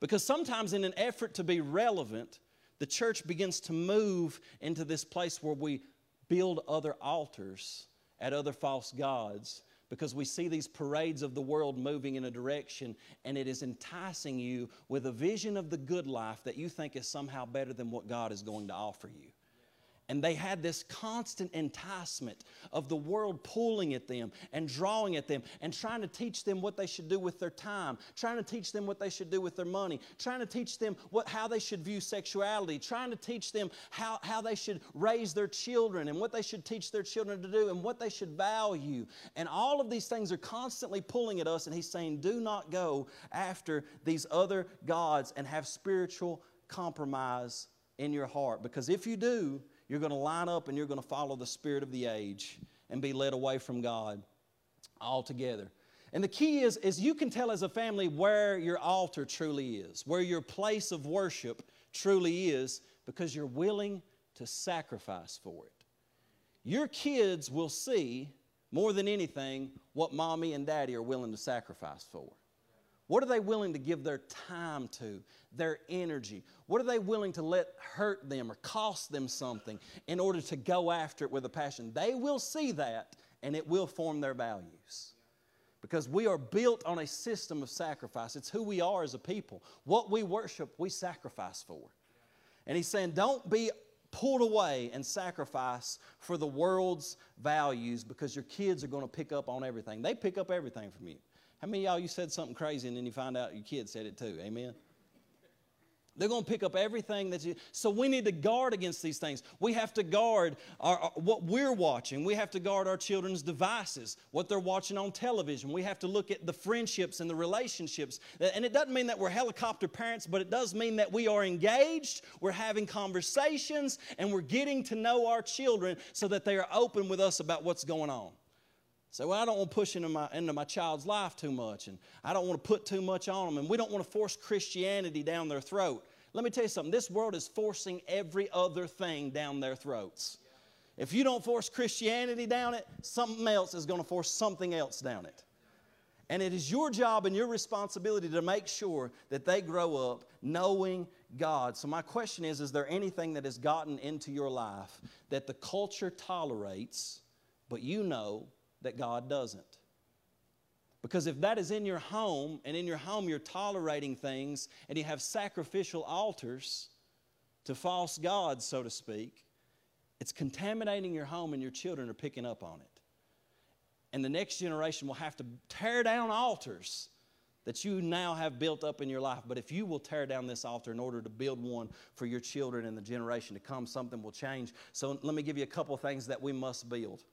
Because sometimes in an effort to be relevant, the church begins to move into this place where we build other altars at other false gods, because we see these parades of the world moving in a direction, and it is enticing you with a vision of the good life that you think is somehow better than what God is going to offer you. And they had this constant enticement of the world pulling at them and drawing at them and trying to teach them what they should do with their time, trying to teach them what they should do with their money, trying to teach them how they should view sexuality, trying to teach them how they should raise their children and what they should teach their children to do and what they should value. And all of these things are constantly pulling at us, and He's saying, do not go after these other gods and have spiritual compromise in your heart, because if you do, you're going to line up and you're going to follow the spirit of the age and be led away from God altogether. And the key is you can tell as a family where your altar truly is, where your place of worship truly is, because you're willing to sacrifice for it. Your kids will see, more than anything, what mommy and daddy are willing to sacrifice for. What are they willing to give their time to, their energy? What are they willing to let hurt them or cost them something in order to go after it with a passion? They will see that, and it will form their values. Because we are built on a system of sacrifice. It's who we are as a people. What we worship, we sacrifice for. And he's saying, don't be pulled away and sacrifice for the world's values, because your kids are going to pick up on everything. They pick up everything from you. How many of y'all, you said something crazy and then you find out your kids said it too? Amen? They're going to pick up everything that you... So we need to guard against these things. We have to guard what we're watching. We have to guard our children's devices, what they're watching on television. We have to look at the friendships and the relationships. And it doesn't mean that we're helicopter parents, but it does mean that we are engaged, we're having conversations, and we're getting to know our children so that they are open with us about what's going on. Say, well, I don't want to push into my child's life too much, and I don't want to put too much on them, and we don't want to force Christianity down their throat. Let me tell you something. This world is forcing every other thing down their throats. If you don't force Christianity down it, something else is going to force something else down it. And it is your job and your responsibility to make sure that they grow up knowing God. So my question is there anything that has gotten into your life that the culture tolerates, but you know that God doesn't? Because if that is in your home, and in your home you're tolerating things, and you have sacrificial altars to false gods, so to speak, it's contaminating your home, and your children are picking up on it. And the next generation will have to tear down altars that you now have built up in your life. But if you will tear down this altar in order to build one for your children and the generation to come, something will change. So let me give you a couple of things that we must build.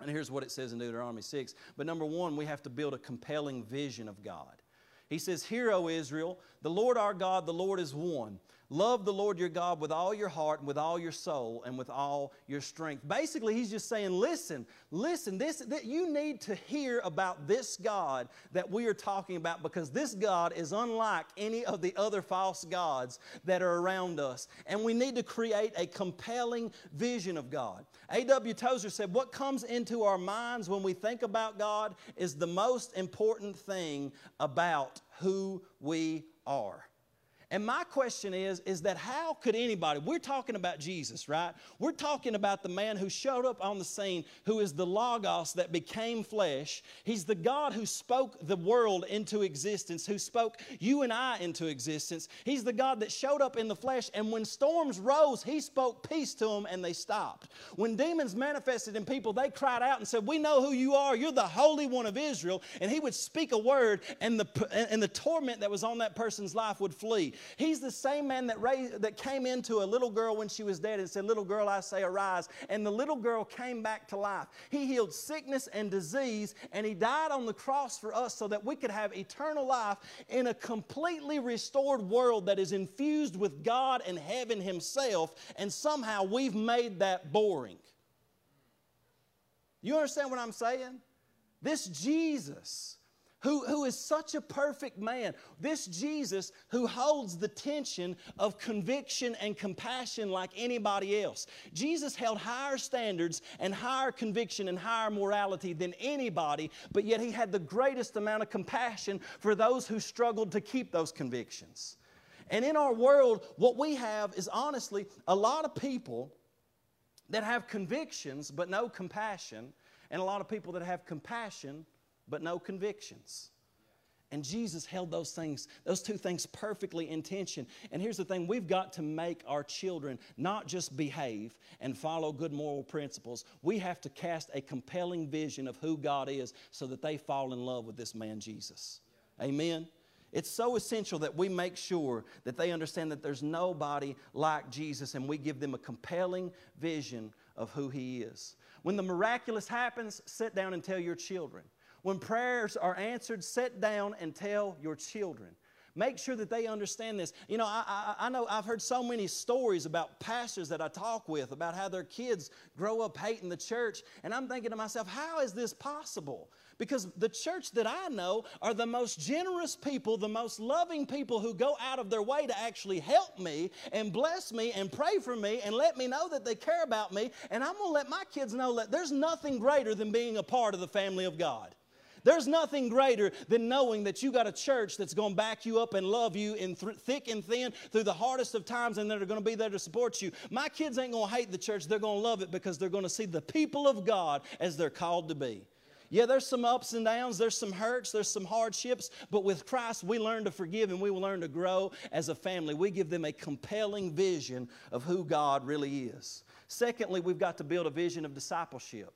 And here's what it says in Deuteronomy 6. But number one, we have to build a compelling vision of God. He says, "Hear, O Israel, the Lord our God, the Lord is one. Love the Lord your God with all your heart and with all your soul and with all your strength." Basically, he's just saying, listen, that you need to hear about this God that we are talking about, because this God is unlike any of the other false gods that are around us. And we need to create a compelling vision of God. A.W. Tozer said, what comes into our minds when we think about God is the most important thing about who we are. And my question is that how could anybody, we're talking about Jesus, right? We're talking about the man who showed up on the scene, who is the Logos that became flesh. He's the God who spoke the world into existence, who spoke you and I into existence. He's the God that showed up in the flesh, and when storms rose, he spoke peace to them and they stopped. When demons manifested in people, they cried out and said, "We know who you are. You're the Holy One of Israel." And he would speak a word, and the torment that was on that person's life would flee. He's the same man that came into a little girl when she was dead and said, "Little girl, I say, arise." And the little girl came back to life. He healed sickness and disease, and he died on the cross for us so that we could have eternal life in a completely restored world that is infused with God and heaven himself, and somehow we've made that boring. You understand what I'm saying? This Jesus... Who is such a perfect man. This Jesus who holds the tension of conviction and compassion like anybody else. Jesus held higher standards and higher conviction and higher morality than anybody, but yet he had the greatest amount of compassion for those who struggled to keep those convictions. And in our world, what we have is honestly a lot of people that have convictions but no compassion, and a lot of people that have compassion but no convictions. And Jesus held those two things perfectly in tension. And here's the thing, we've got to make our children not just behave and follow good moral principles. We have to cast a compelling vision of who God is so that they fall in love with this man Jesus. Amen? It's so essential that we make sure that they understand that there's nobody like Jesus, and we give them a compelling vision of who he is. When the miraculous happens, sit down and tell your children. When prayers are answered, sit down and tell your children. Make sure that they understand this. You know, I know I've heard so many stories about pastors that I talk with about how their kids grow up hating the church. And I'm thinking to myself, how is this possible? Because the church that I know are the most generous people, the most loving people, who go out of their way to actually help me and bless me and pray for me and let me know that they care about me. And I'm going to let my kids know that there's nothing greater than being a part of the family of God. There's nothing greater than knowing that you got a church that's going to back you up and love you in thick and thin through the hardest of times, and that are going to be there to support you. My kids ain't going to hate the church. They're going to love it, because they're going to see the people of God as they're called to be. Yeah, there's some ups and downs, there's some hurts, there's some hardships, but with Christ we learn to forgive and we will learn to grow as a family. We give them a compelling vision of who God really is. Secondly, we've got to build a vision of discipleship.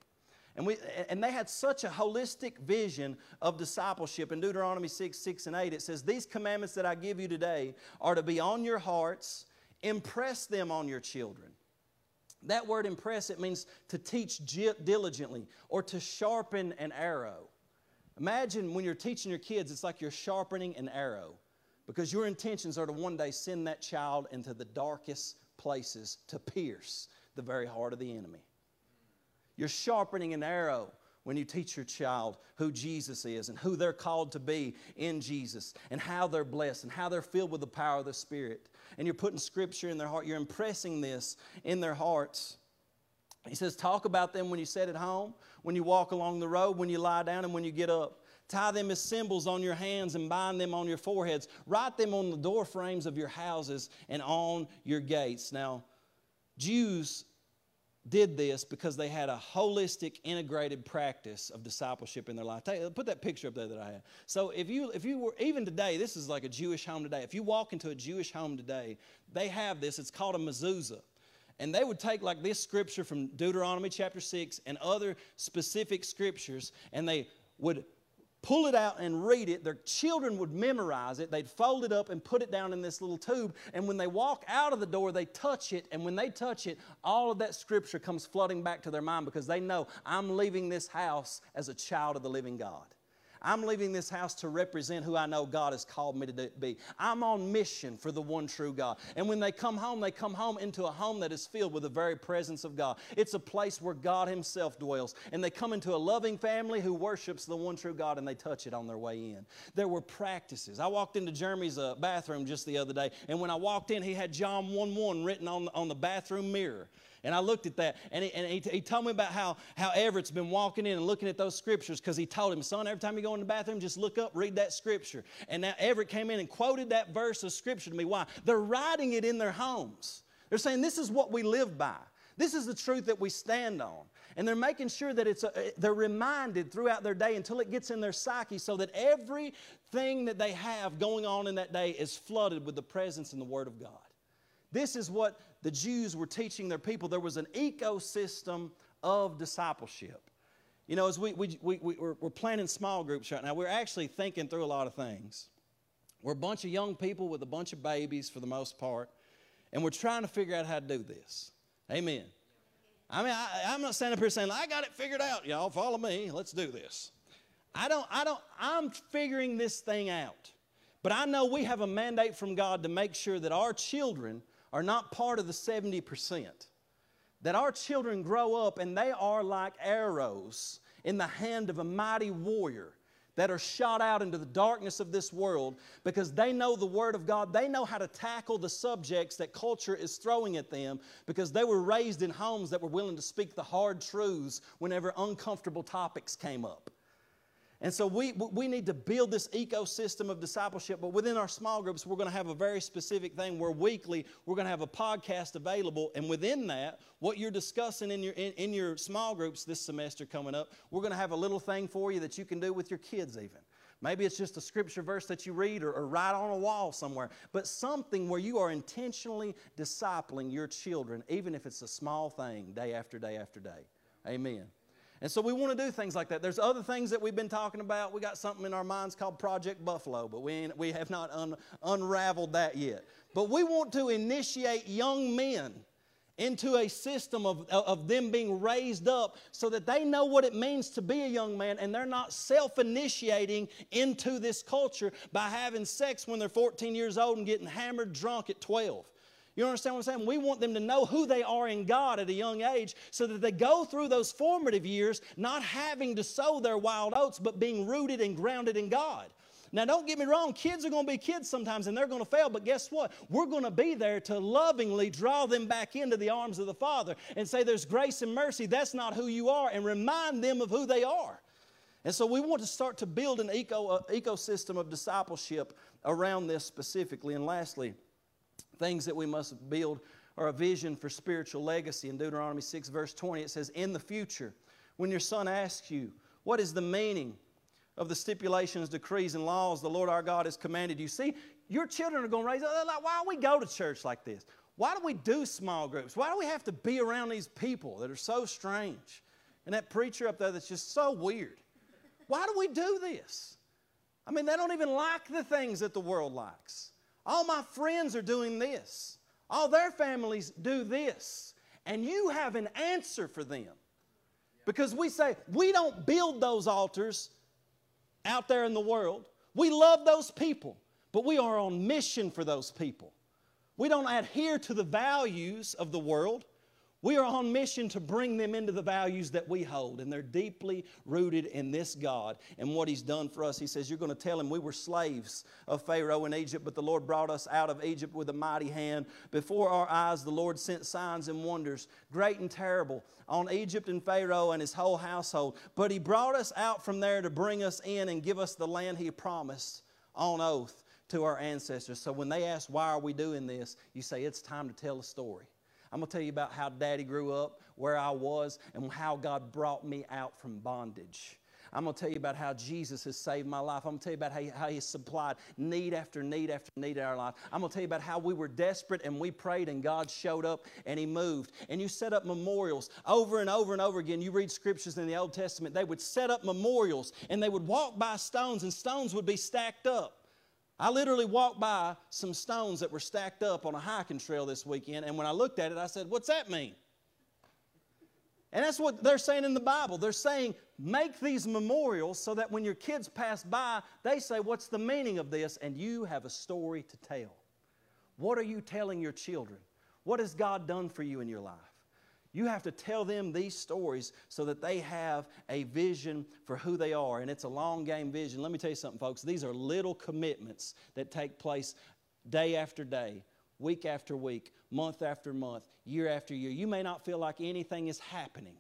And they had such a holistic vision of discipleship. In Deuteronomy 6:6 and 8, it says, "These commandments that I give you today are to be on your hearts. Impress them on your children." That word impress, it means to teach diligently or to sharpen an arrow. Imagine when you're teaching your kids, it's like you're sharpening an arrow, because your intentions are to one day send that child into the darkest places to pierce the very heart of the enemy. You're sharpening an arrow when you teach your child who Jesus is and who they're called to be in Jesus and how they're blessed and how they're filled with the power of the Spirit. And you're putting Scripture in their heart. You're impressing this in their hearts. He says, talk about them when you sit at home, when you walk along the road, when you lie down, and when you get up. Tie them as symbols on your hands and bind them on your foreheads. Write them on the door frames of your houses and on your gates. Now, Jews did this because they had a holistic, integrated practice of discipleship in their life. Put that picture up there that I had. So if you were, even today, this is like a Jewish home today. If you walk into a Jewish home today, they have this. It's called a mezuzah. And they would take like this scripture from Deuteronomy chapter 6 and other specific scriptures, and they would pull it out and read it. Their children would memorize it. They'd fold it up and put it down in this little tube. And when they walk out of the door, they touch it. And when they touch it, all of that scripture comes flooding back to their mind, because they know, I'm leaving this house as a child of the living God. I'm leaving this house to represent who I know God has called me to be. I'm on mission for the one true God. And when they come home into a home that is filled with the very presence of God. It's a place where God Himself dwells. And they come into a loving family who worships the one true God, and they touch it on their way in. There were practices. I walked into Jeremy's bathroom just the other day, and when I walked in, he had John 1:1 written on the bathroom mirror. And I looked at that, and he told me about how Everett's been walking in and looking at those scriptures, because he told him, son, every time you go in the bathroom, just look up, read that scripture. And now Everett came in and quoted that verse of scripture to me. Why? They're writing it in their homes. They're saying, this is what we live by. This is the truth that we stand on. And they're making sure that they're reminded throughout their day until it gets in their psyche, so that everything that they have going on in that day is flooded with the presence and the Word of God. This is what the Jews were teaching their people. There was an ecosystem of discipleship. You know, as we're planning small groups right now, we're actually thinking through a lot of things. We're a bunch of young people with a bunch of babies for the most part, and we're trying to figure out how to do this. Amen. I mean, I'm not standing up here saying, I got it figured out, y'all. Follow me. Let's do this. I'm figuring this thing out. But I know we have a mandate from God to make sure that our children are not part of the 70%. That our children grow up and they are like arrows in the hand of a mighty warrior that are shot out into the darkness of this world, because they know the Word of God. They know how to tackle the subjects that culture is throwing at them, because they were raised in homes that were willing to speak the hard truths whenever uncomfortable topics came up. And so we need to build this ecosystem of discipleship. But within our small groups, we're going to have a very specific thing where weekly we're going to have a podcast available. And within that, what you're discussing in your small groups this semester coming up, we're going to have a little thing for you that you can do with your kids even. Maybe it's just a scripture verse that you read or write on a wall somewhere. But something where you are intentionally discipling your children, even if it's a small thing, day after day after day. Amen. And so we want to do things like that. There's other things that we've been talking about. We got something in our minds called Project Buffalo, but we have not unraveled that yet. But we want to initiate young men into a system of them being raised up so that they know what it means to be a young man, and they're not self-initiating into this culture by having sex when they're 14 years old and getting hammered drunk at 12. You understand what I'm saying? We want them to know who they are in God at a young age, so that they go through those formative years not having to sow their wild oats, but being rooted and grounded in God. Now, don't get me wrong. Kids are going to be kids sometimes, and they're going to fail. But guess what? We're going to be there to lovingly draw them back into the arms of the Father and say there's grace and mercy. That's not who you are, and remind them of who they are. And so we want to start to build an ecosystem of discipleship around this specifically. And lastly, things that we must build are a vision for spiritual legacy. In Deuteronomy 6 verse 20, it says, in the future, when your son asks you, What is the meaning of the stipulations, decrees, and laws the Lord our God has commanded you? See, your children are going to raise up. Like, why do we go to church like this? Why do we do small groups? Why do we have to be around these people that are so strange? And that preacher up there that's just so weird. Why do we do this? I mean, they don't even like the things that the world likes. All my friends are doing this. All their families do this. And you have an answer for them. Because we say, we don't build those altars out there in the world. We love those people, but we are on mission for those people. We don't adhere to the values of the world. We are on mission to bring them into the values that we hold, and they're deeply rooted in this God and what He's done for us. He says, you're going to tell him we were slaves of Pharaoh in Egypt, but the Lord brought us out of Egypt with a mighty hand. Before our eyes the Lord sent signs and wonders, great and terrible, on Egypt and Pharaoh and his whole household. But He brought us out from there to bring us in and give us the land He promised on oath to our ancestors. So when they ask, why are we doing this? You say, it's time to tell a story. I'm going to tell you about how Daddy grew up, where I was, and how God brought me out from bondage. I'm going to tell you about how Jesus has saved my life. I'm going to tell you about how He supplied need after need after need in our life. I'm going to tell you about how we were desperate and we prayed and God showed up and He moved. And you set up memorials over and over and over again. You read scriptures in the Old Testament. They would set up memorials and they would walk by stones and stones would be stacked up. I literally walked by some stones that were stacked up on a hiking trail this weekend, and when I looked at it, I said, what's that mean? And that's what they're saying in the Bible. They're saying, make these memorials so that when your kids pass by, they say, what's the meaning of this? And you have a story to tell. What are you telling your children? What has God done for you in your life? You have to tell them these stories so that they have a vision for who they are. And it's a long game vision. Let me tell you something, folks. These are little commitments that take place day after day, week after week, month after month, year after year. You may not feel like anything is happening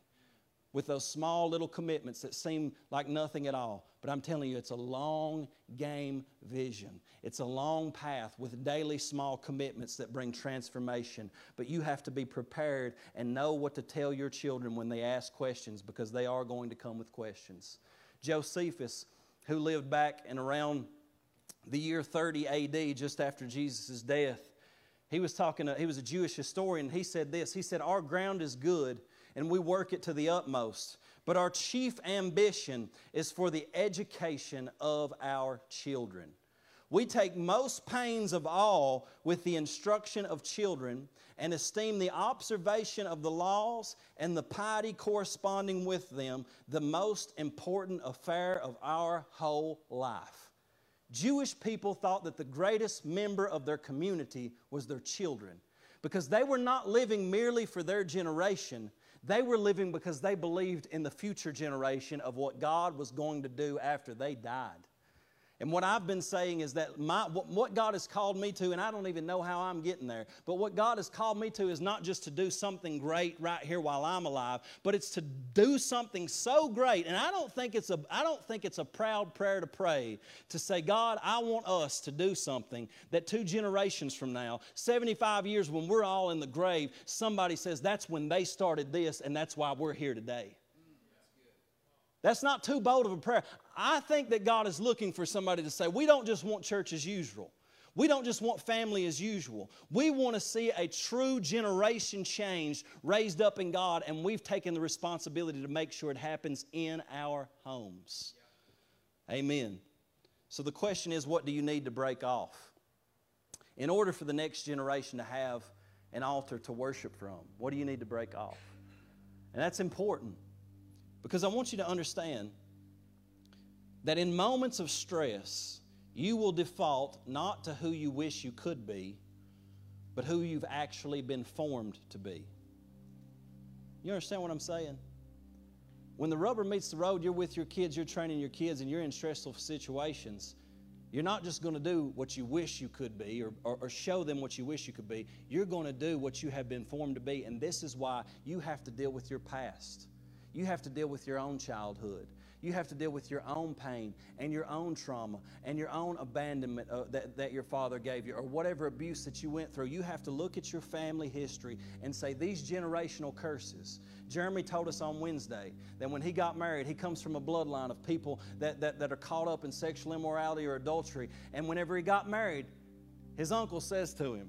with those small little commitments that seem like nothing at all. But I'm telling you, it's a long game vision. It's a long path with daily small commitments that bring transformation. But you have to be prepared and know what to tell your children when they ask questions, because they are going to come with questions. Josephus, who lived back and around the year 30 A.D., just after Jesus' death, he was talking. He was a Jewish historian. He said this. He said, our ground is good, and we work it to the utmost. But our chief ambition is for the education of our children. We take most pains of all with the instruction of children and esteem the observation of the laws and the piety corresponding with them the most important affair of our whole life. Jewish people thought that the greatest member of their community was their children, because they were not living merely for their generation. They were living because they believed in the future generation of what God was going to do after they died. And what I've been saying is that what God has called me to, and I don't even know how I'm getting there, but what God has called me to is not just to do something great right here while I'm alive, but it's to do something so great. And I don't think it's a proud prayer to pray, to say, God, I want us to do something that 2 generations from now, 75 years when we're all in the grave, somebody says, that's when they started this and that's why we're here today. That's not too bold of a prayer. I think that God is looking for somebody to say, we don't just want church as usual. We don't just want family as usual. We want to see a true generation change raised up in God, and we've taken the responsibility to make sure it happens in our homes. Amen. So the question is, what do you need to break off in order for the next generation to have an altar to worship from? What do you need to break off? And that's important. Because I want you to understand that in moments of stress, you will default not to who you wish you could be, but who you've actually been formed to be. You understand what I'm saying? When the rubber meets the road, you're with your kids, you're training your kids, and you're in stressful situations, you're not just going to do what you wish you could be or show them what you wish you could be. You're going to do what you have been formed to be, and this is why you have to deal with your past. You have to deal with your own childhood. You have to deal with your own pain and your own trauma and your own abandonment that your father gave you, or whatever abuse that you went through. You have to look at your family history and say, these generational curses. Jeremy told us on Wednesday that when he got married, he comes from a bloodline of people that are caught up in sexual immorality or adultery. And whenever he got married, his uncle says to him,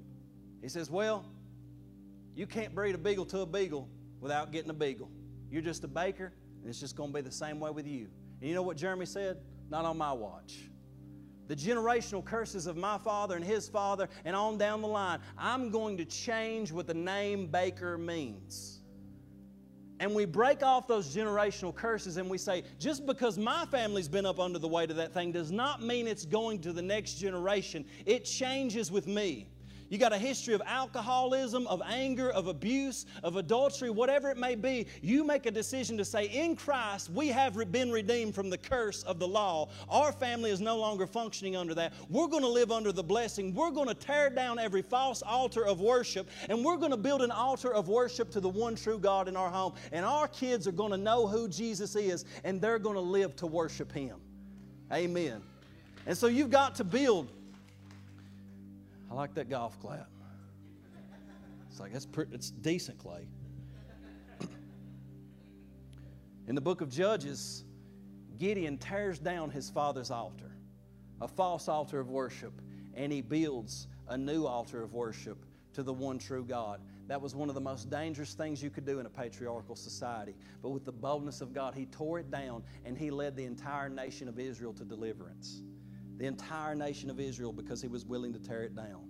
he says, well, you can't breed a beagle to a beagle without getting a beagle. You're just a baker, and it's just going to be the same way with you. And you know what Jeremy said? Not on my watch. The generational curses of my father and his father and on down the line, I'm going to change what the name baker means. And we break off those generational curses and we say, just because my family's been up under the weight of that thing does not mean it's going to the next generation. It changes with me. You got a history of alcoholism, of anger, of abuse, of adultery, whatever it may be. You make a decision to say, in Christ, we have been redeemed from the curse of the law. Our family is no longer functioning under that. We're going to live under the blessing. We're going to tear down every false altar of worship, and we're going to build an altar of worship to the one true God in our home. And our kids are going to know who Jesus is, and they're going to live to worship Him. Amen. And so you've got to build. I like that golf clap. It's like, it's decent clay. In the book of Judges, Gideon tears down his father's altar, a false altar of worship, and he builds a new altar of worship to the one true God. That was one of the most dangerous things you could do in a patriarchal society. But with the boldness of God, he tore it down, and he led the entire nation of Israel to deliverance. The entire nation of Israel, because he was willing to tear it down.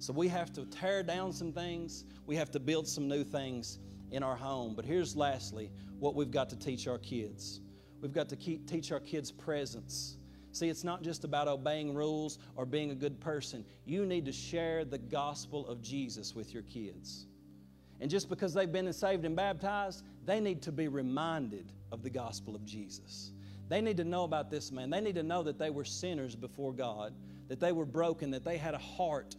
So we have to tear down some things. We have to build some new things in our home. But here's lastly what we've got to teach our kids. We've got to teach our kids presence. See, it's not just about obeying rules or being a good person. You need to share the gospel of Jesus with your kids. And just because they've been saved and baptized, they need to be reminded of the gospel of Jesus. They need to know about this man. They need to know that they were sinners before God, that they were broken, that they had a heart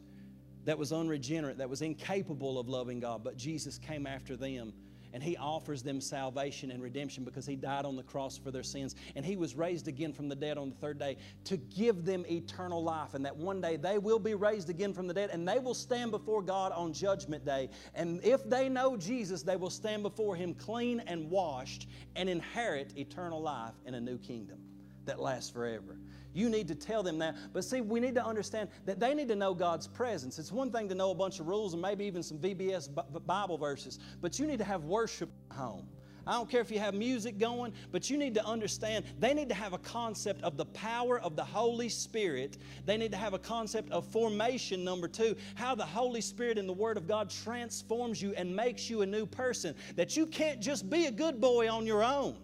that was unregenerate, that was incapable of loving God. But Jesus came after them, and He offers them salvation and redemption because He died on the cross for their sins. And He was raised again from the dead on the third day to give them eternal life, and that one day they will be raised again from the dead, and they will stand before God on Judgment Day. And if they know Jesus, they will stand before Him clean and washed and inherit eternal life in a new kingdom that lasts forever. You need to tell them that. But see, we need to understand that they need to know God's presence. It's one thing to know a bunch of rules and maybe even some VBS Bible verses, but you need to have worship at home. I don't care if you have music going, but you need to understand they need to have a concept of the power of the Holy Spirit. They need to have a concept of formation, number two, how the Holy Spirit and the Word of God transforms you and makes you a new person, that you can't just be a good boy on your own.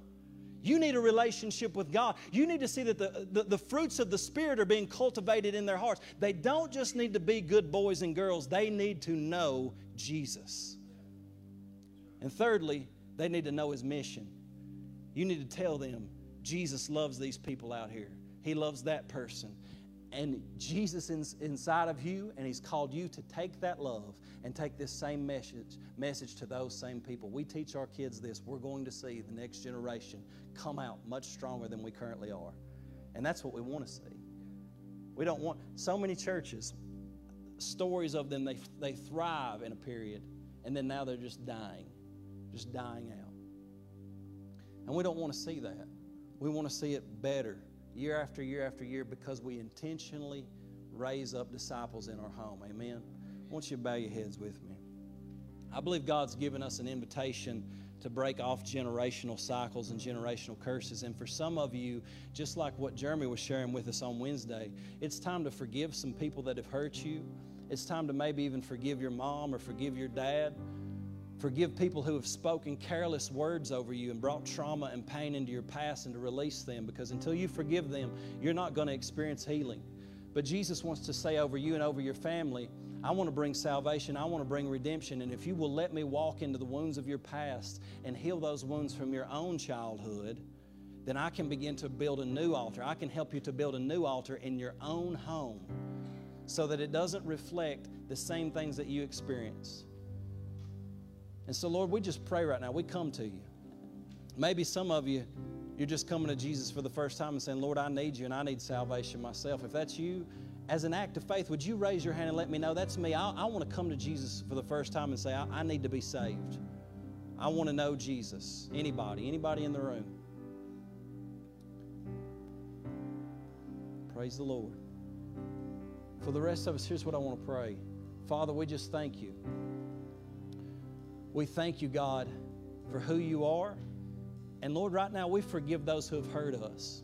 You need a relationship with God. You need to see that the fruits of the Spirit are being cultivated in their hearts. They don't just need to be good boys and girls. They need to know Jesus. And thirdly, they need to know His mission. You need to tell them, Jesus loves these people out here. He loves that person. And Jesus is inside of you, and He's called you to take that love and take this same message to those same people. We teach our kids this. We're going to see the next generation come out much stronger than we currently are. And that's what we want to see. We don't want so many churches, stories of them, they thrive in a period, and then now they're just dying out. And we don't want to see that. We want to see it better. Year after year after year, because we intentionally raise up disciples in our home. Amen? I want you to bow your heads with me. I believe God's given us an invitation to break off generational cycles and generational curses. And for some of you, just like what Jeremy was sharing with us on Wednesday, it's time to forgive some people that have hurt you. It's time to maybe even forgive your mom or forgive your dad. Forgive people who have spoken careless words over you and brought trauma and pain into your past, and to release them, because until you forgive them, you're not going to experience healing. But Jesus wants to say over you and over your family, I want to bring salvation. I want to bring redemption. And if you will let me walk into the wounds of your past and heal those wounds from your own childhood, then I can begin to build a new altar. I can help you to build a new altar in your own home so that it doesn't reflect the same things that you experience. And so, Lord, we just pray right now. We come to you. Maybe some of you, you're just coming to Jesus for the first time and saying, Lord, I need you and I need salvation myself. If that's you, as an act of faith, would you raise your hand and let me know? That's me. I want to come to Jesus for the first time and say, I need to be saved. I want to know Jesus. Anybody in the room? Praise the Lord. For the rest of us, here's what I want to pray. Father, we just thank you. We thank you, God, for who you are. And Lord, right now, we forgive those who have hurt us.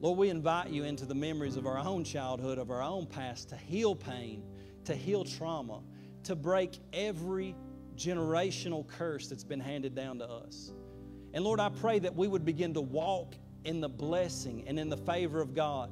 Lord, we invite you into the memories of our own childhood, of our own past, to heal pain, to heal trauma, to break every generational curse that's been handed down to us. And Lord, I pray that we would begin to walk in the blessing and in the favor of God.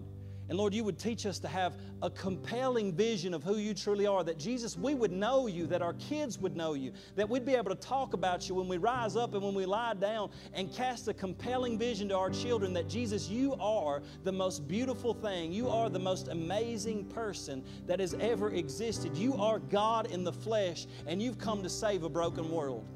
And Lord, you would teach us to have a compelling vision of who you truly are, that Jesus, we would know you, that our kids would know you, that we'd be able to talk about you when we rise up and when we lie down, and cast a compelling vision to our children that Jesus, you are the most beautiful thing. You are the most amazing person that has ever existed. You are God in the flesh, and you've come to save a broken world.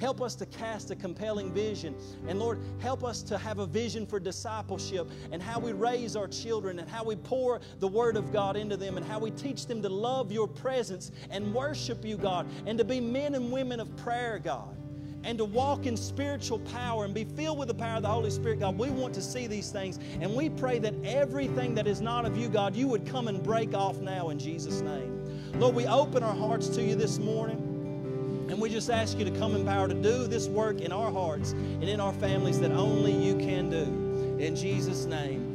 Help us to cast a compelling vision. And Lord, help us to have a vision for discipleship and how we raise our children and how we pour the Word of God into them and how we teach them to love your presence and worship you, God, and to be men and women of prayer, God, and to walk in spiritual power and be filled with the power of the Holy Spirit, God. We want to see these things, and we pray that everything that is not of you, God, you would come and break off now in Jesus' name. Lord, we open our hearts to you this morning. And we just ask you to come in power to do this work in our hearts and in our families that only you can do. In Jesus' name.